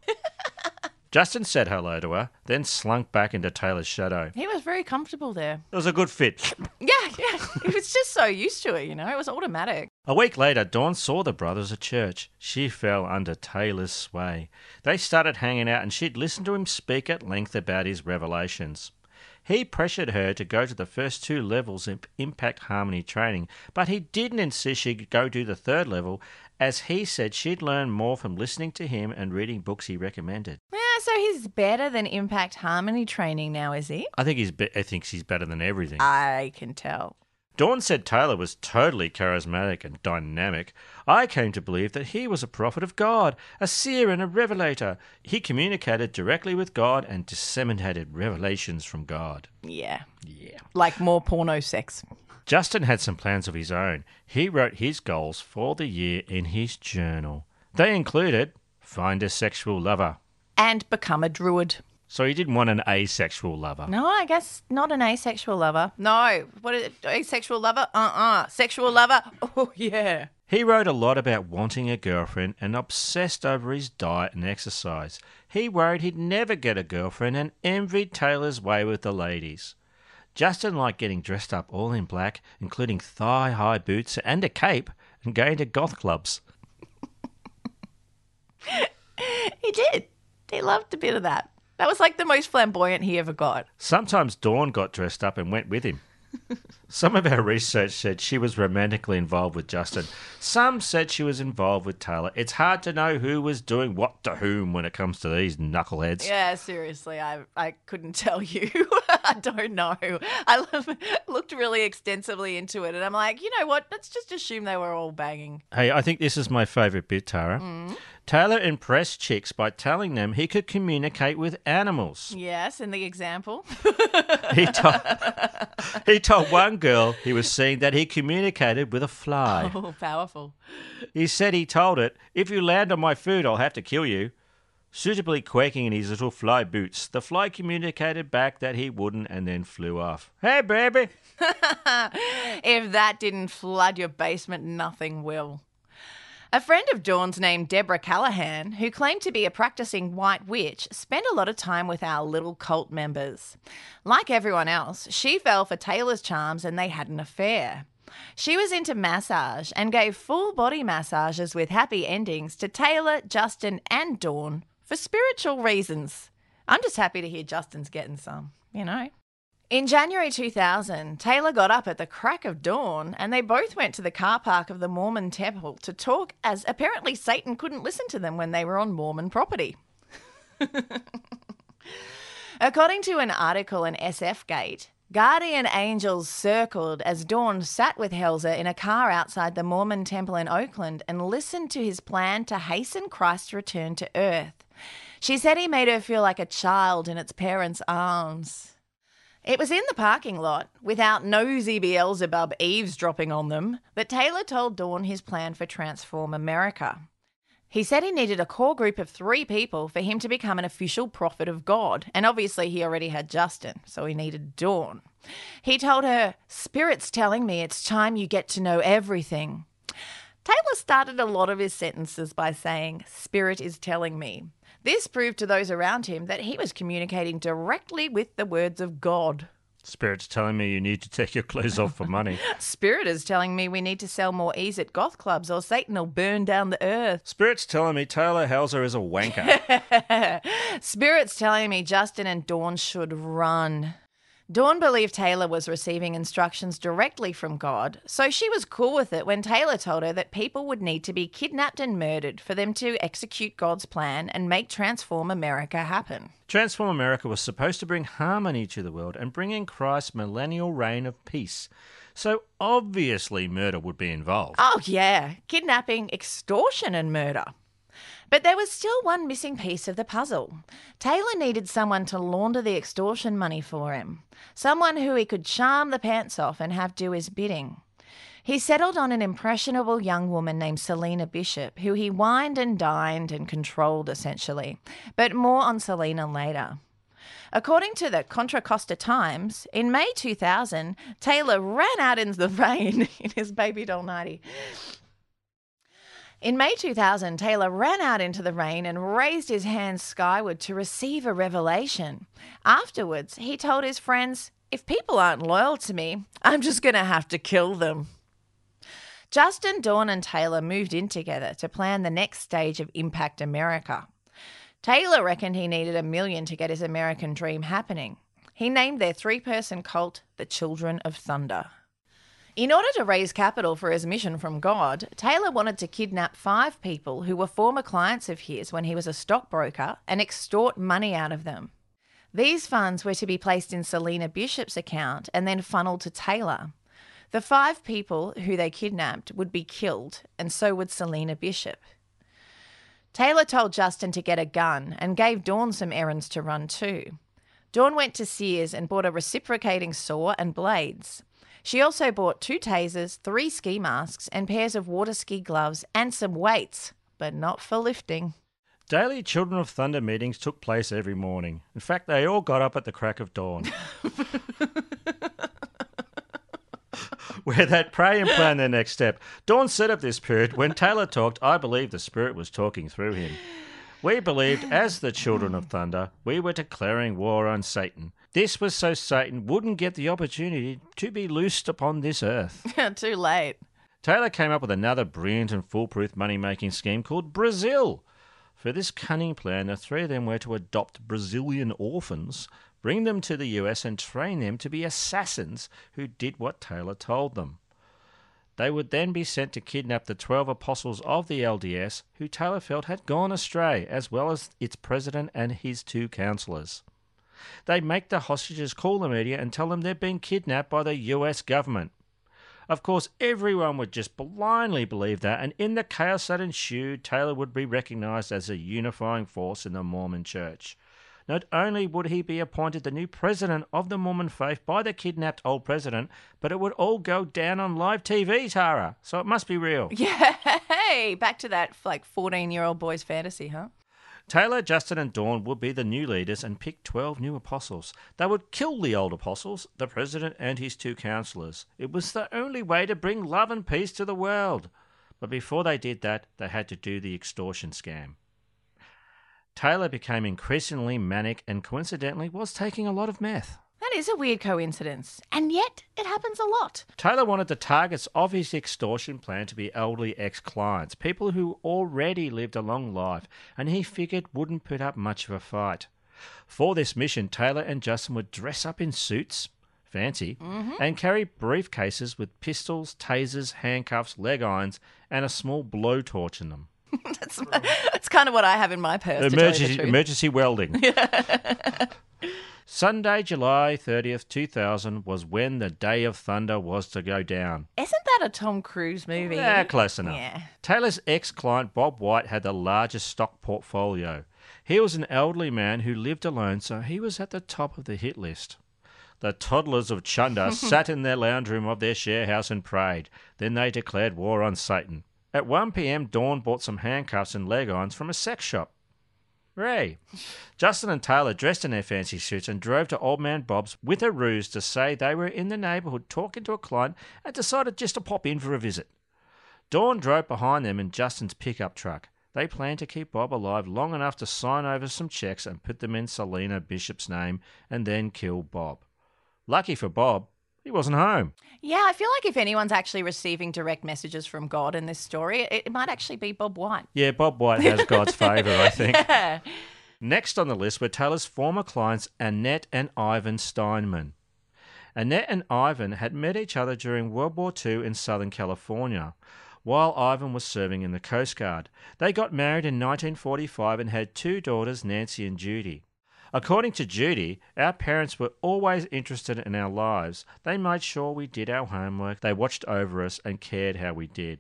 Justin said hello to her, then slunk back into Taylor's shadow. He was very comfortable there. It was a good fit. Yeah, yeah. He was just so used to it, you know. It was automatic. A week later, Dawn saw the brothers at church. She fell under Taylor's sway. They started hanging out and she'd listened to him speak at length about his revelations. He pressured her to go to the first two levels of Impact Harmony training, but he didn't insist she go to the third level, as he said she'd learn more from listening to him and reading books he recommended. Yeah, so he's better than Impact Harmony training now, is he? I think he's be- I think he's better than everything. I can tell. Dawn said Taylor was totally charismatic and dynamic. I came to believe that he was a prophet of God, a seer and a revelator. He communicated directly with God and disseminated revelations from God. Yeah. Yeah. Like more porno sex. Justin had some plans of his own. He wrote his goals for the year in his journal. They included find a sexual lover. And become a druid. So he didn't want an asexual lover. No, I guess not an asexual lover. No. What is it? Asexual lover? Uh-uh. Sexual lover? Oh, yeah. He wrote a lot about wanting a girlfriend and obsessed over his diet and exercise. He worried he'd never get a girlfriend and envied Taylor's way with the ladies. Justin liked getting dressed up all in black, including thigh-high boots and a cape, and going to goth clubs. He did. He loved a bit of that. That was like the most flamboyant he ever got. Sometimes Dawn got dressed up and went with him. Some of our research said she was romantically involved with Justin. Some said she was involved with Taylor. It's hard to know who was doing what to whom when it comes to these knuckleheads. Yeah, seriously, I I couldn't tell you. I don't know. I love, looked really extensively into it and I'm like, you know what, let's just assume they were all banging. Hey, I think this is my favourite bit, Tara. Mm. Taylor impressed chicks by telling them he could communicate with animals. Yes, in the example. he, told, he told one girl he was seeing that he communicated with a fly. Oh, powerful. He said he told it, "If you land on my food, I'll have to kill you." Suitably quaking in his little fly boots, the fly communicated back that he wouldn't and then flew off. Hey, baby. If that didn't flood your basement, nothing will. A friend of Dawn's named Deborah Callahan, who claimed to be a practicing white witch, spent a lot of time with our little cult members. Like everyone else, she fell for Taylor's charms and they had an affair. She was into massage and gave full body massages with happy endings to Taylor, Justin and Dawn for spiritual reasons. I'm just happy to hear Justin's getting some, you know. In January two thousand, Taylor got up at the crack of dawn and they both went to the car park of the Mormon temple to talk, as apparently Satan couldn't listen to them when they were on Mormon property. According to an article in S F Gate, guardian angels circled as Dawn sat with Helzer in a car outside the Mormon temple in Oakland and listened to his plan to hasten Christ's return to earth. She said he made her feel like a child in its parents' arms. It was in the parking lot, without nosy Beelzebub eavesdropping on them, that Taylor told Dawn his plan for Transform America. He said he needed a core group of three people for him to become an official prophet of God, and obviously he already had Justin, so he needed Dawn. He told her, "Spirit's telling me it's time you get to know everything." Taylor started a lot of his sentences by saying, "Spirit is telling me." This proved to those around him that he was communicating directly with the words of God. Spirit's telling me you need to take your clothes off for money. Spirit is telling me we need to sell more ease at goth clubs or Satan will burn down the earth. Spirit's telling me Taylor Helzer is a wanker. Spirit's telling me Justin and Dawn should run. Dawn believed Taylor was receiving instructions directly from God, so she was cool with it when Taylor told her that people would need to be kidnapped and murdered for them to execute God's plan and make Transform America happen. Transform America was supposed to bring harmony to the world and bring in Christ's millennial reign of peace. So obviously murder would be involved. Oh yeah, kidnapping, extortion and murder. But there was still one missing piece of the puzzle. Taylor needed someone to launder the extortion money for him, someone who he could charm the pants off and have do his bidding. He settled on an impressionable young woman named Selena Bishop, who he wined and dined and controlled essentially, but more on Selena later. According to the Contra Costa Times, in May two thousand, Taylor ran out into the rain in his baby doll nightie. In May two thousand, Taylor ran out into the rain and raised his hands skyward to receive a revelation. Afterwards, he told his friends, "If people aren't loyal to me, I'm just going to have to kill them." Justin, Dawn and Taylor moved in together to plan the next stage of Impact America. Taylor reckoned he needed a million to get his American dream happening. He named their three-person cult the Children of Thunder. In order to raise capital for his mission from God, Taylor wanted to kidnap five people who were former clients of his when he was a stockbroker and extort money out of them. These funds were to be placed in Selena Bishop's account and then funneled to Taylor. The five people who they kidnapped would be killed, and so would Selena Bishop. Taylor told Justin to get a gun and gave Dawn some errands to run too. Dawn went to Sears and bought a reciprocating saw and blades. She also bought two tasers, three ski masks and pairs of water ski gloves and some weights, but not for lifting. Daily Children of Thunder meetings took place every morning. In fact, they all got up at the crack of dawn. Where they'd pray and plan their next step. Dawn set up this period. When Taylor talked, I believe the Spirit was talking through him. We believed, as the Children of Thunder, we were declaring war on Satan. This was so Satan wouldn't get the opportunity to be loosed upon this earth. Too late. Taylor came up with another brilliant and foolproof money-making scheme called Brazil. For this cunning plan, the three of them were to adopt Brazilian orphans, bring them to the U S and train them to be assassins who did what Taylor told them. They would then be sent to kidnap the twelve apostles of the L D S, who Taylor felt had gone astray, as well as its president and his two counselors. They make the hostages call the media and tell them they've been kidnapped by the U S government. Of course, everyone would just blindly believe that, and in the chaos that ensued, Taylor would be recognized as a unifying force in the Mormon Church. Not only would he be appointed the new president of the Mormon faith by the kidnapped old president, but it would all go down on live T V, Tara. So it must be real. Yay! Back to that like fourteen-year-old boy's fantasy, huh? Taylor, Justin and Dawn would be the new leaders and pick twelve new apostles. They would kill the old apostles, the president and his two counselors. It was the only way to bring love and peace to the world. But before they did that, they had to do the extortion scam. Taylor became increasingly manic and coincidentally was taking a lot of meth. That is a weird coincidence, and yet it happens a lot. Taylor wanted the targets of his extortion plan to be elderly ex-clients, people who already lived a long life, and he figured wouldn't put up much of a fight. For this mission, Taylor and Justin would dress up in suits, fancy, mm-hmm. and carry briefcases with pistols, tasers, handcuffs, leg irons, and a small blowtorch in them. that's, that's kind of what I have in my purse, emergency, to tell you the truth. Emergency welding. Sunday, July thirtieth, two thousand was when the Day of Thunder was to go down. Isn't that a Tom Cruise movie? Yeah, close enough. Yeah. Taylor's ex-client Bob White had the largest stock portfolio. He was an elderly man who lived alone, so he was at the top of the hit list. The toddlers of Chunda sat in their lounge room of their share house and prayed. Then they declared war on Satan. At one p.m, Dawn bought some handcuffs and leg irons from a sex shop. Hooray. Justin and Taylor dressed in their fancy suits and drove to Old Man Bob's with a ruse to say they were in the neighbourhood talking to a client and decided just to pop in for a visit. Dawn drove behind them in Justin's pickup truck. They planned to keep Bob alive long enough to sign over some checks and put them in Selena Bishop's name and then kill Bob. Lucky for Bob, he wasn't home. Yeah, I feel like if anyone's actually receiving direct messages from God in this story, it might actually be Bob White. Yeah, Bob White has God's favour, I think. Yeah. Next on the list were Taylor's former clients, Annette and Ivan Steinman. Annette and Ivan had met each other during World War Two in Southern California, while Ivan was serving in the Coast Guard. They got married in nineteen forty-five and had two daughters, Nancy and Judy. According to Judy, our parents were always interested in our lives. They made sure we did our homework, they watched over us and cared how we did.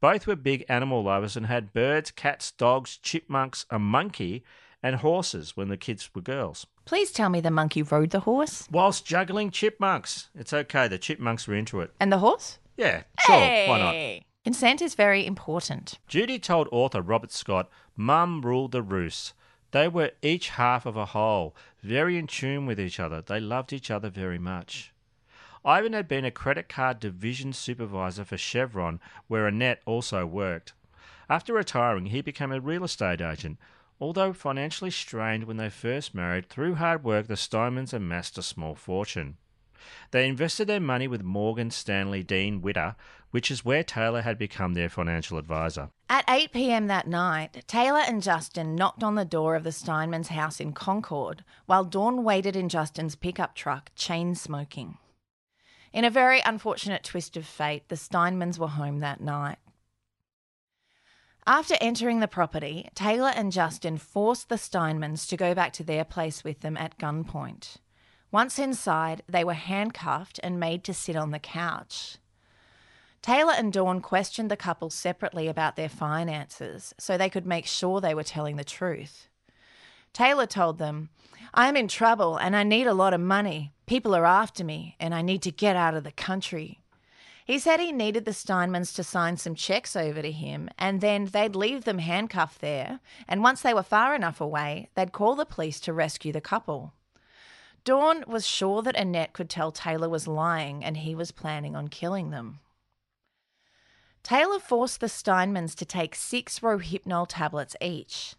Both were big animal lovers and had birds, cats, dogs, chipmunks, a monkey and horses when the kids were girls. Please tell me the monkey rode the horse? Whilst juggling chipmunks. It's okay, the chipmunks were into it. And the horse? Yeah, sure, hey. Why not? Consent is very important. Judy told author Robert Scott, "Mum ruled the roost. They were each half of a whole, very in tune with each other. They loved each other very much." Ivan had been a credit card division supervisor for Chevron, where Annette also worked. After retiring, he became a real estate agent. Although financially strained when they first married, through hard work, the Steinmans amassed a small fortune. They invested their money with Morgan Stanley Dean Witter, which is where Taylor had become their financial advisor. At eight p.m. that night, Taylor and Justin knocked on the door of the Steinmans' house in Concord, while Dawn waited in Justin's pickup truck, chain-smoking. In a very unfortunate twist of fate, the Steinmans were home that night. After entering the property, Taylor and Justin forced the Steinmans to go back to their place with them at gunpoint. Once inside, they were handcuffed and made to sit on the couch. Taylor and Dawn questioned the couple separately about their finances so they could make sure they were telling the truth. Taylor told them, "I am in trouble and I need a lot of money. People are after me and I need to get out of the country." He said he needed the Steinmans to sign some checks over to him and then they'd leave them handcuffed there, and once they were far enough away, they'd call the police to rescue the couple. Dawn was sure that Annette could tell Taylor was lying and he was planning on killing them. Taylor forced the Steinmans to take six Rohypnol tablets each.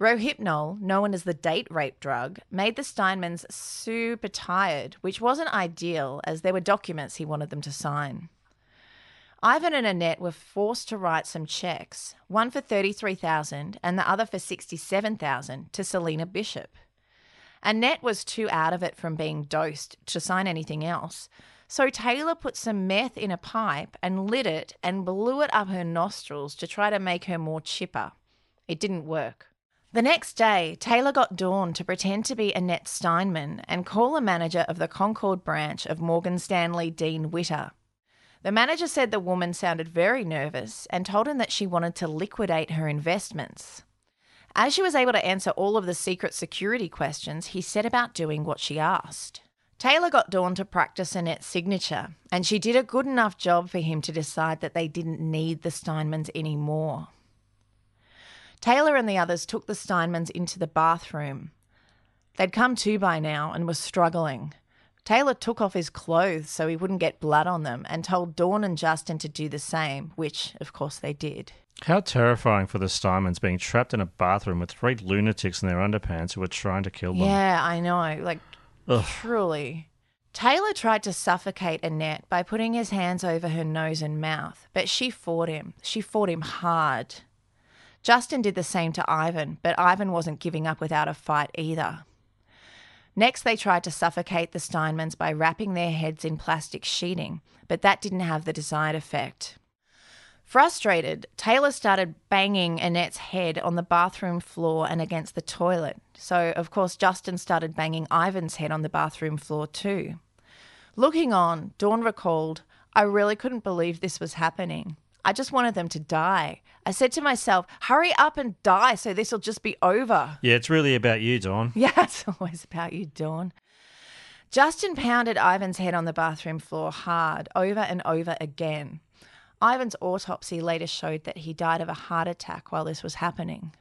Rohypnol, known as the date rape drug, made the Steinmans super tired, which wasn't ideal as there were documents he wanted them to sign. Ivan and Annette were forced to write some checks, one for thirty-three thousand dollars and the other for sixty-seven thousand dollars to Selena Bishop. Annette was too out of it from being dosed to sign anything else, so Taylor put some meth in a pipe and lit it and blew it up her nostrils to try to make her more chipper. It didn't work. The next day, Taylor got Dawn to pretend to be Annette Steinman and call the manager of the Concord branch of Morgan Stanley Dean Witter. The manager said the woman sounded very nervous and told him that she wanted to liquidate her investments. As she was able to answer all of the secret security questions, he set about doing what she asked. Taylor got Dawn to practice Annette's signature, and she did a good enough job for him to decide that they didn't need the Steinmans anymore. Taylor and the others took the Steinmans into the bathroom. They'd come to by now and were struggling. Taylor took off his clothes so he wouldn't get blood on them and told Dawn and Justin to do the same, which, of course, they did. How terrifying for the Steinmans being trapped in a bathroom with three lunatics in their underpants who were trying to kill them. Yeah, I know. Like, ugh. Truly. Taylor tried to suffocate Annette by putting his hands over her nose and mouth, but she fought him. She fought him hard. Justin did the same to Ivan, but Ivan wasn't giving up without a fight either. Next, they tried to suffocate the Steinmans by wrapping their heads in plastic sheeting, but that didn't have the desired effect. Frustrated, Taylor started banging Annette's head on the bathroom floor and against the toilet. So, of course, Justin started banging Ivan's head on the bathroom floor too. Looking on, Dawn recalled, "I really couldn't believe this was happening. I just wanted them to die. I said to myself, hurry up and die so this will just be over." Yeah, it's really about you, Dawn. Yeah, it's always about you, Dawn. Justin pounded Ivan's head on the bathroom floor hard, over and over again. Ivan's autopsy later showed that he died of a heart attack while this was happening.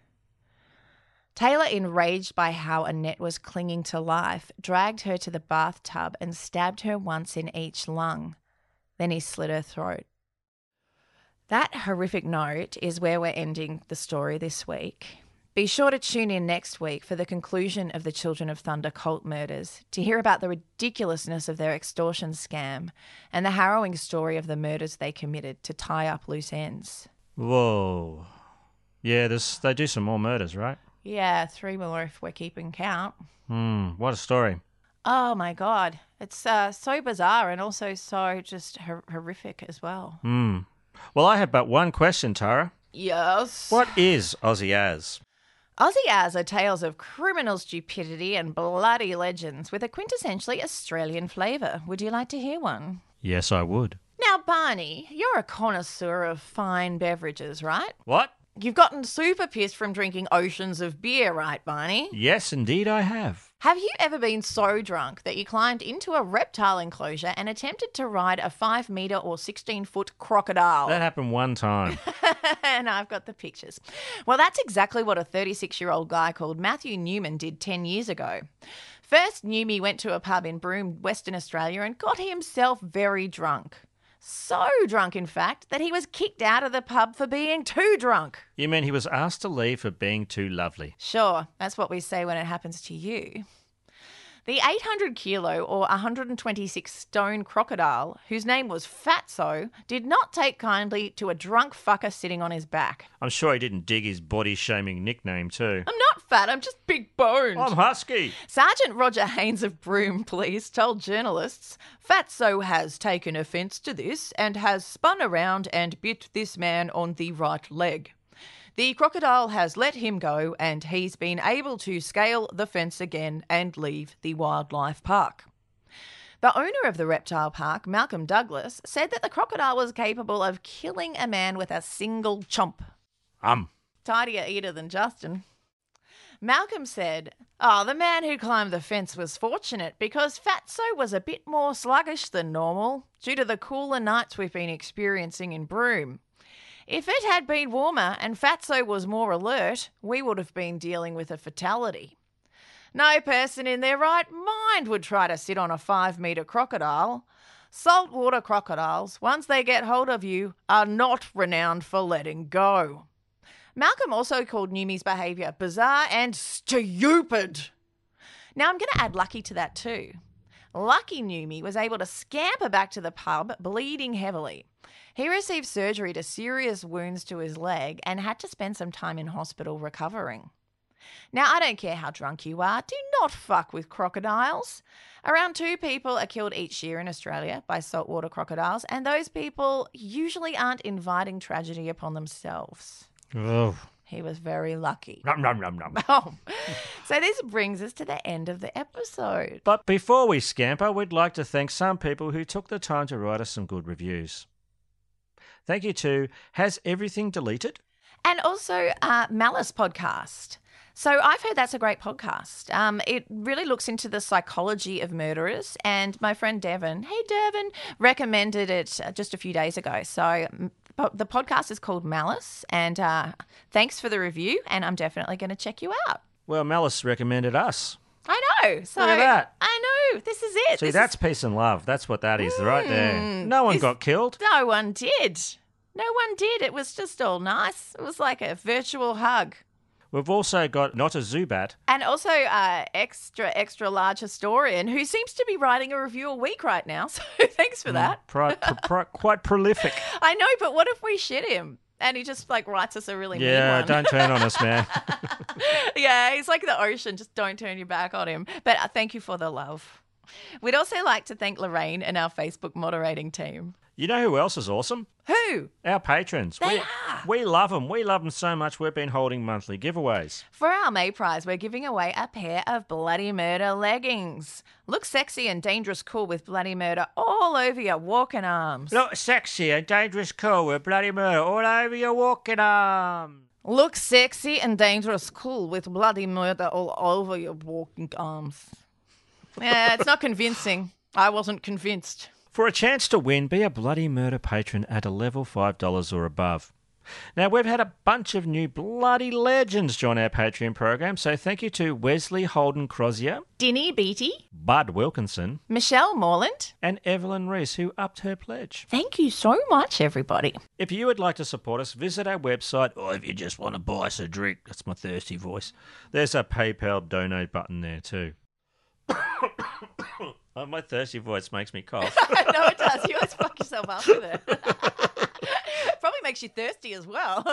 Taylor, enraged by how Annette was clinging to life, dragged her to the bathtub and stabbed her once in each lung. Then he slit her throat. That horrific note is where we're ending the story this week. Be sure to tune in next week for the conclusion of the Children of Thunder cult murders, to hear about the ridiculousness of their extortion scam and the harrowing story of the murders they committed to tie up loose ends. Whoa. Yeah, there's, they do some more murders, right? Yeah, three more if we're keeping count. Hmm, what a story. Oh, my God. It's uh, so bizarre and also so just hor- horrific as well. Hmm. Well, I have but one question, Tara. Yes? What is Aussie-Az? Aussie-Az are tales of criminal stupidity and bloody legends with a quintessentially Australian flavour. Would you like to hear one? Yes, I would. Now, Barney, you're a connoisseur of fine beverages, right? What? You've gotten super pissed from drinking oceans of beer, right, Barney? Yes, indeed I have. Have you ever been so drunk that you climbed into a reptile enclosure and attempted to ride a five metre or sixteen foot crocodile? That happened one time. And I've got the pictures. Well, that's exactly what a thirty-six-year-old guy called Matthew Newman did ten years ago. First, Newmy went to a pub in Broome, Western Australia, and got himself very drunk. So drunk, in fact, that he was kicked out of the pub for being too drunk. You mean he was asked to leave for being too lovely? Sure, that's what we say when it happens to you. The eight hundred kilo or one hundred twenty-six stone crocodile, whose name was Fatso, did not take kindly to a drunk fucker sitting on his back. I'm sure he didn't dig his body-shaming nickname too. I'm not fat, I'm just big-boned. I'm husky. Sergeant Roger Haynes of Broome Police told journalists, "Fatso has taken offence to this and has spun around and bit this man on the right leg. The crocodile has let him go and he's been able to scale the fence again and leave the wildlife park." The owner of the reptile park, Malcolm Douglas, said that the crocodile was capable of killing a man with a single chomp. Um. Tidier eater than Justin. Malcolm said, "Oh, the man who climbed the fence was fortunate because Fatso was a bit more sluggish than normal due to the cooler nights we've been experiencing in Broome. If it had been warmer and Fatso was more alert, we would have been dealing with a fatality. No person in their right mind would try to sit on a five metre crocodile. Saltwater crocodiles, once they get hold of you, are not renowned for letting go." Malcolm also called Newmy's behaviour bizarre and stupid. Now I'm going to add Lucky to that too. Lucky Newmy was able to scamper back to the pub, bleeding heavily. He received surgery to serious wounds to his leg and had to spend some time in hospital recovering. Now, I don't care how drunk you are, do not fuck with crocodiles. Around two people are killed each year in Australia by saltwater crocodiles, and those people usually aren't inviting tragedy upon themselves. Ugh. He was very lucky. Nom, nom, nom, nom. Oh. So this brings us to the end of the episode. But before we scamper, we'd like to thank some people who took the time to write us some good reviews. Thank you to Has Everything Deleted? And also uh, Malice Podcast. So I've heard that's a great podcast. Um, it really looks into the psychology of murderers, and my friend Devon, hey Devon, recommended it just a few days ago. So the podcast is called Malice, and uh, thanks for the review, and I'm definitely going to check you out. Well, Malice recommended us. I know. So, look at that. I know. This is it. See, this that's is... peace and love. That's what that is mm, right there. No one this... got killed. No one did. No one did. It was just all nice. It was like a virtual hug. We've also got Not a Zubat. And also uh, extra, extra large historian who seems to be writing a review a week right now. So thanks for mm, that. Pri- pro- pro- quite prolific. I know, but what if we shit him? And he just, like, writes us a really mean yeah, one. Yeah, don't turn on us, man. Yeah, he's like the ocean. Just don't turn your back on him. But uh, thank you for the love. We'd also like to thank Lorraine and our Facebook moderating team. You know who else is awesome? Who? Our patrons. They we, are. We love them. We love them so much. We've been holding monthly giveaways. For our May prize, we're giving away a pair of Bloody Murder leggings. Look sexy and dangerous cool with Bloody Murder all over your walking arms. Look sexy and dangerous cool with Bloody Murder all over your walking arms. Look sexy and dangerous cool with Bloody Murder all over your walking arms. Yeah, it's not convincing. I wasn't convinced. For a chance to win, be a Bloody Murder patron at a level five dollars or above. Now, we've had a bunch of new bloody legends join our Patreon program, so thank you to Wesley Holden Crozier, Dinny Beatty, Bud Wilkinson, Michelle Morland, and Evelyn Reese, who upped her pledge. Thank you so much, everybody. If you would like to support us, visit our website, or if you just want to buy us a drink, that's my thirsty voice, there's a PayPal donate button there too. Oh, my thirsty voice makes me cough. No, it does. You always fuck yourself up with it. Probably makes you thirsty as well.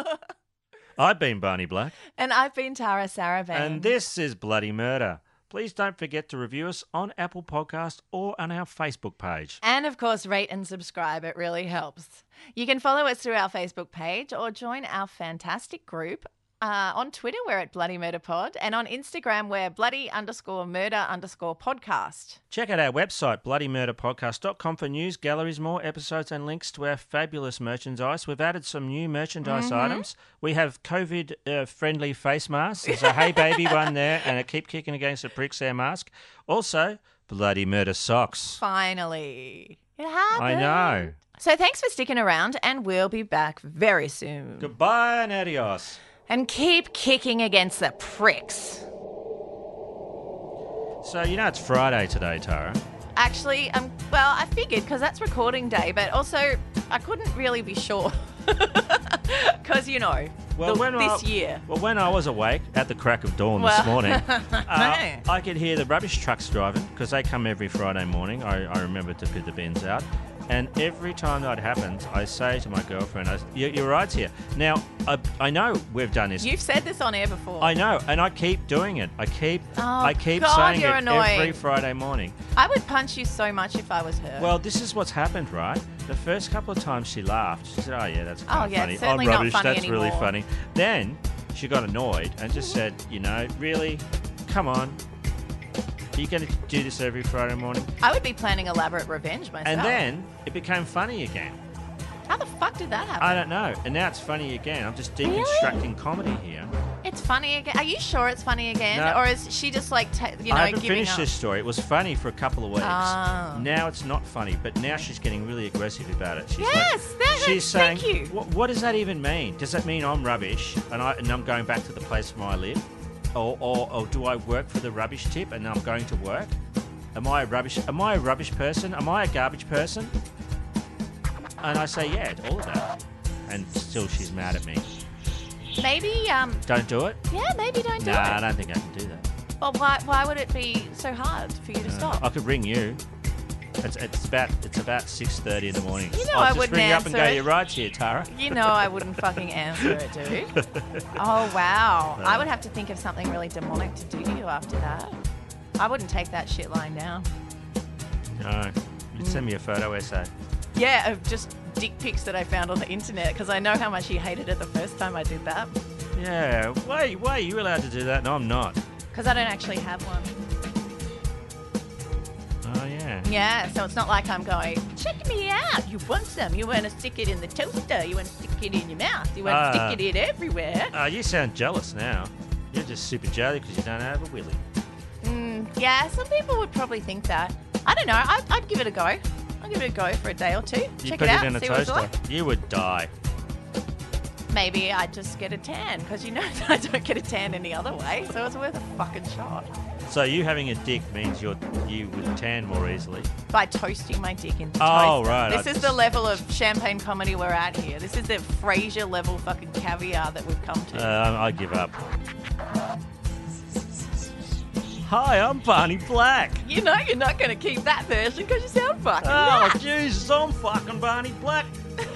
I've been Barney Black. And I've been Tara Saravain. And this is Bloody Murder. Please don't forget to review us on Apple Podcasts or on our Facebook page. And, of course, rate and subscribe. It really helps. You can follow us through our Facebook page or join our fantastic group. Uh, on Twitter, we're at Bloody Murder Pod, and on Instagram, we're bloody underscore murder underscore podcast. Check out our website, bloody murder podcast dot com, for news, galleries, more episodes, and links to our fabulous merchandise. We've added some new merchandise mm-hmm. items. We have COVID-friendly uh, face masks. There's a Hey Baby one there, and a Keep Kicking Against the Pricks air mask. Also, Bloody Murder socks. Finally. It happened. I know. So thanks for sticking around, and we'll be back very soon. Goodbye and adios. And keep kicking against the pricks. So, you know it's Friday today, Tara. Actually, um, well, I figured because that's recording day, but also I couldn't really be sure because, you know, well, the, when this I, year. Well, when I was awake at the crack of dawn well, this morning, uh, I could hear the rubbish trucks driving because they come every Friday morning. I, I remember to put the bins out. And every time that happens, I say to my girlfriend, I, your, your ride's here. Now, I, I know we've done this. You've said this on air before. I know, and I keep doing it. I keep oh, I keep God, saying you're it annoying. Every Friday morning. I would punch you so much if I was her. Well, this is what's happened, right? The first couple of times she laughed. She said, oh, yeah, that's kind oh, of yeah, funny. Certainly oh, rubbish, not funny that's anymore. Really funny. Then she got annoyed and just said, you know, really, come on. Are you going to do this every Friday morning? I would be planning elaborate revenge myself. And then it became funny again. How the fuck did that happen? I don't know. And now it's funny again. I'm just deconstructing really? comedy here. It's funny again. Are you sure it's funny again? No. Or is she just like, t- you know, I haven't giving finished up? This story. It was funny for a couple of weeks. Oh. Now it's not funny. But now she's getting really aggressive about it. She's yes, like, that, she's saying, thank you. What, what does that even mean? Does that mean I'm rubbish and, I, and I'm going back to the place where I live? Or, or, or do I work for the rubbish tip and I'm going to work? Am I a rubbish? Am I a rubbish person? Am I a garbage person? And I say, yeah, all of that. And still she's mad at me. Maybe... Um, don't do it? Yeah, maybe don't do nah, it. Nah, I don't think I can do that. Well, why why would it be so hard for you to uh, stop? I could ring you. It's it's about it's about six thirty in the morning. You know I'll I wouldn't ring answer it. Just ring up and go, your ride's here, Tara. You know I wouldn't fucking answer it, dude. Oh, wow. No. I would have to think of something really demonic to do to you after that. I wouldn't take that shit lying down. No. You'd mm. send me a photo essay. Yeah, of just dick pics that I found on the internet because I know how much you hated it the first time I did that. Yeah. Why, why are you allowed to do that? No, I'm not. Because I don't actually have one. Oh, yeah. Yeah. Yeah, so it's not like I'm going, check me out, you want some, you want to stick it in the toaster, you want to stick it in your mouth, you want to uh, stick it in everywhere. Oh, uh, you sound jealous now. You're just super jelly because you don't have a willy. Mm, yeah, some people would probably think that. I don't know, I'd, I'd give it a go. I'll give it a go for a day or two. You check it out, see what it's like. You would die. Maybe I'd just get a tan, because you know I don't get a tan any other way, so it's worth a fucking shot. So you having a dick means you're, you would tan more easily? By toasting my dick into oh, toast. Oh, right. This I is just... the level of champagne comedy we're at here. This is the Frasier level fucking caviar that we've come to. Uh, I give up. Hi, I'm Barney Black. You know you're not going to keep that version because you sound fucking black. Oh, Jesus, I'm fucking Barney Black.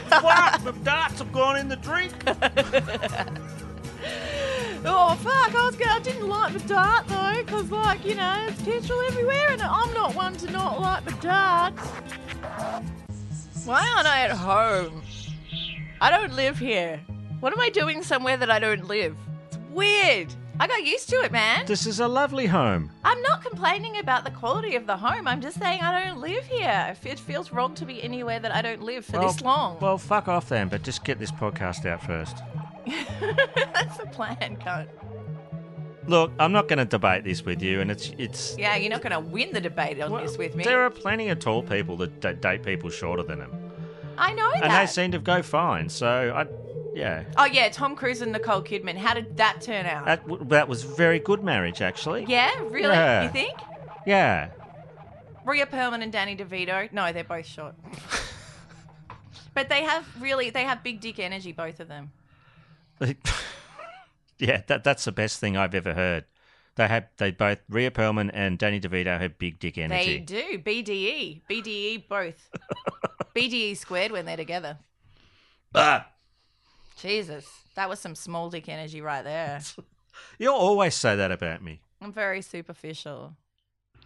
Fuck, the darts have gone in the drink. Oh, fuck, I, was gonna, I didn't like the dart, though, because, like, you know, it's petrol everywhere, and I'm not one to not like the darts. Why aren't I at home? I don't live here. What am I doing somewhere that I don't live? It's weird. I got used to it, man. This is a lovely home. I'm not complaining about the quality of the home. I'm just saying I don't live here. It feels wrong to be anywhere that I don't live for well, this long. Well, fuck off then, but just get this podcast out first. That's the plan, cunt. Look, I'm not going to debate this with you, and it's... it's. Yeah, you're not going to win the debate on well, this with me. There are plenty of tall people that d- date people shorter than them. I know and that. And they seem to go fine, so I... Yeah. Oh, yeah, Tom Cruise and Nicole Kidman. How did that turn out? That, w- that was very good marriage, actually. Yeah? Really? Yeah. You think? Yeah. Rhea Perlman and Danny DeVito. No, they're both short. But they have really... They have big dick energy, both of them. Yeah, that that's the best thing I've ever heard. They have they both Rhea Perlman and Danny DeVito have big dick energy. They do. B D E. B D E both. B D E squared when they're together. Ah. Jesus. That was some small dick energy right there. You'll always say that about me. I'm very superficial.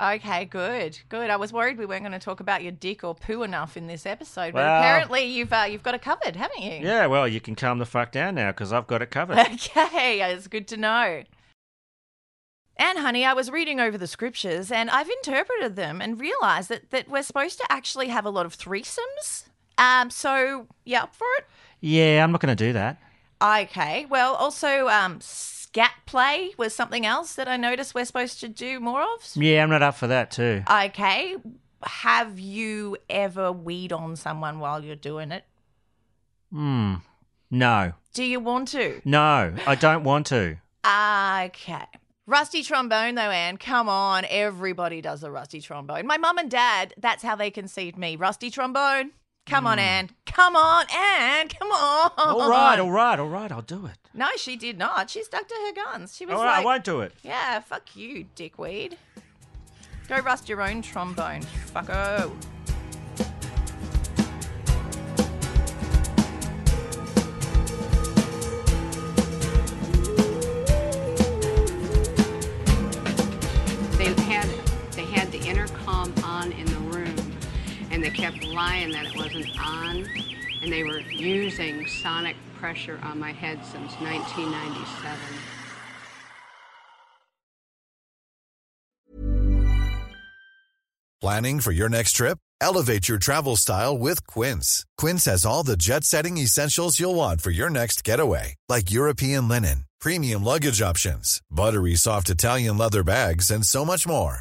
Okay, good, good. I was worried we weren't going to talk about your dick or poo enough in this episode, but well, apparently you've uh, you've got it covered, haven't you? Yeah, well, you can calm the fuck down now because I've got it covered. Okay, it's good to know. And, honey, I was reading over the scriptures and I've interpreted them and realised that, that we're supposed to actually have a lot of threesomes. Um, so, you up for it? Yeah, I'm not going to do that. Okay, well, also... Um, Scat play was something else that I noticed we're supposed to do more of. Yeah, I'm not up for that too. Okay. Have you ever weed on someone while you're doing it? Hmm. No. Do you want to? No, I don't want to. Okay. Rusty trombone though, Anne. Come on. Everybody does a rusty trombone. My mum and dad, that's how they conceived me. Rusty trombone. Come on, Anne. Come on, Anne. Come on. All right, all right, all right. I'll do it. No, she did not. She stuck to her guns. She was all right, like, I won't do it. Yeah, fuck you, dickweed. Go rust your own trombone, fucko. They had, they had the intercom on in the room. And they kept lying that it wasn't on, and they were using sonic pressure on my head since nineteen ninety-seven. Planning for your next trip? Elevate your travel style with Quince. Quince has all the jet-setting essentials you'll want for your next getaway, like European linen, premium luggage options, buttery soft Italian leather bags, and so much more.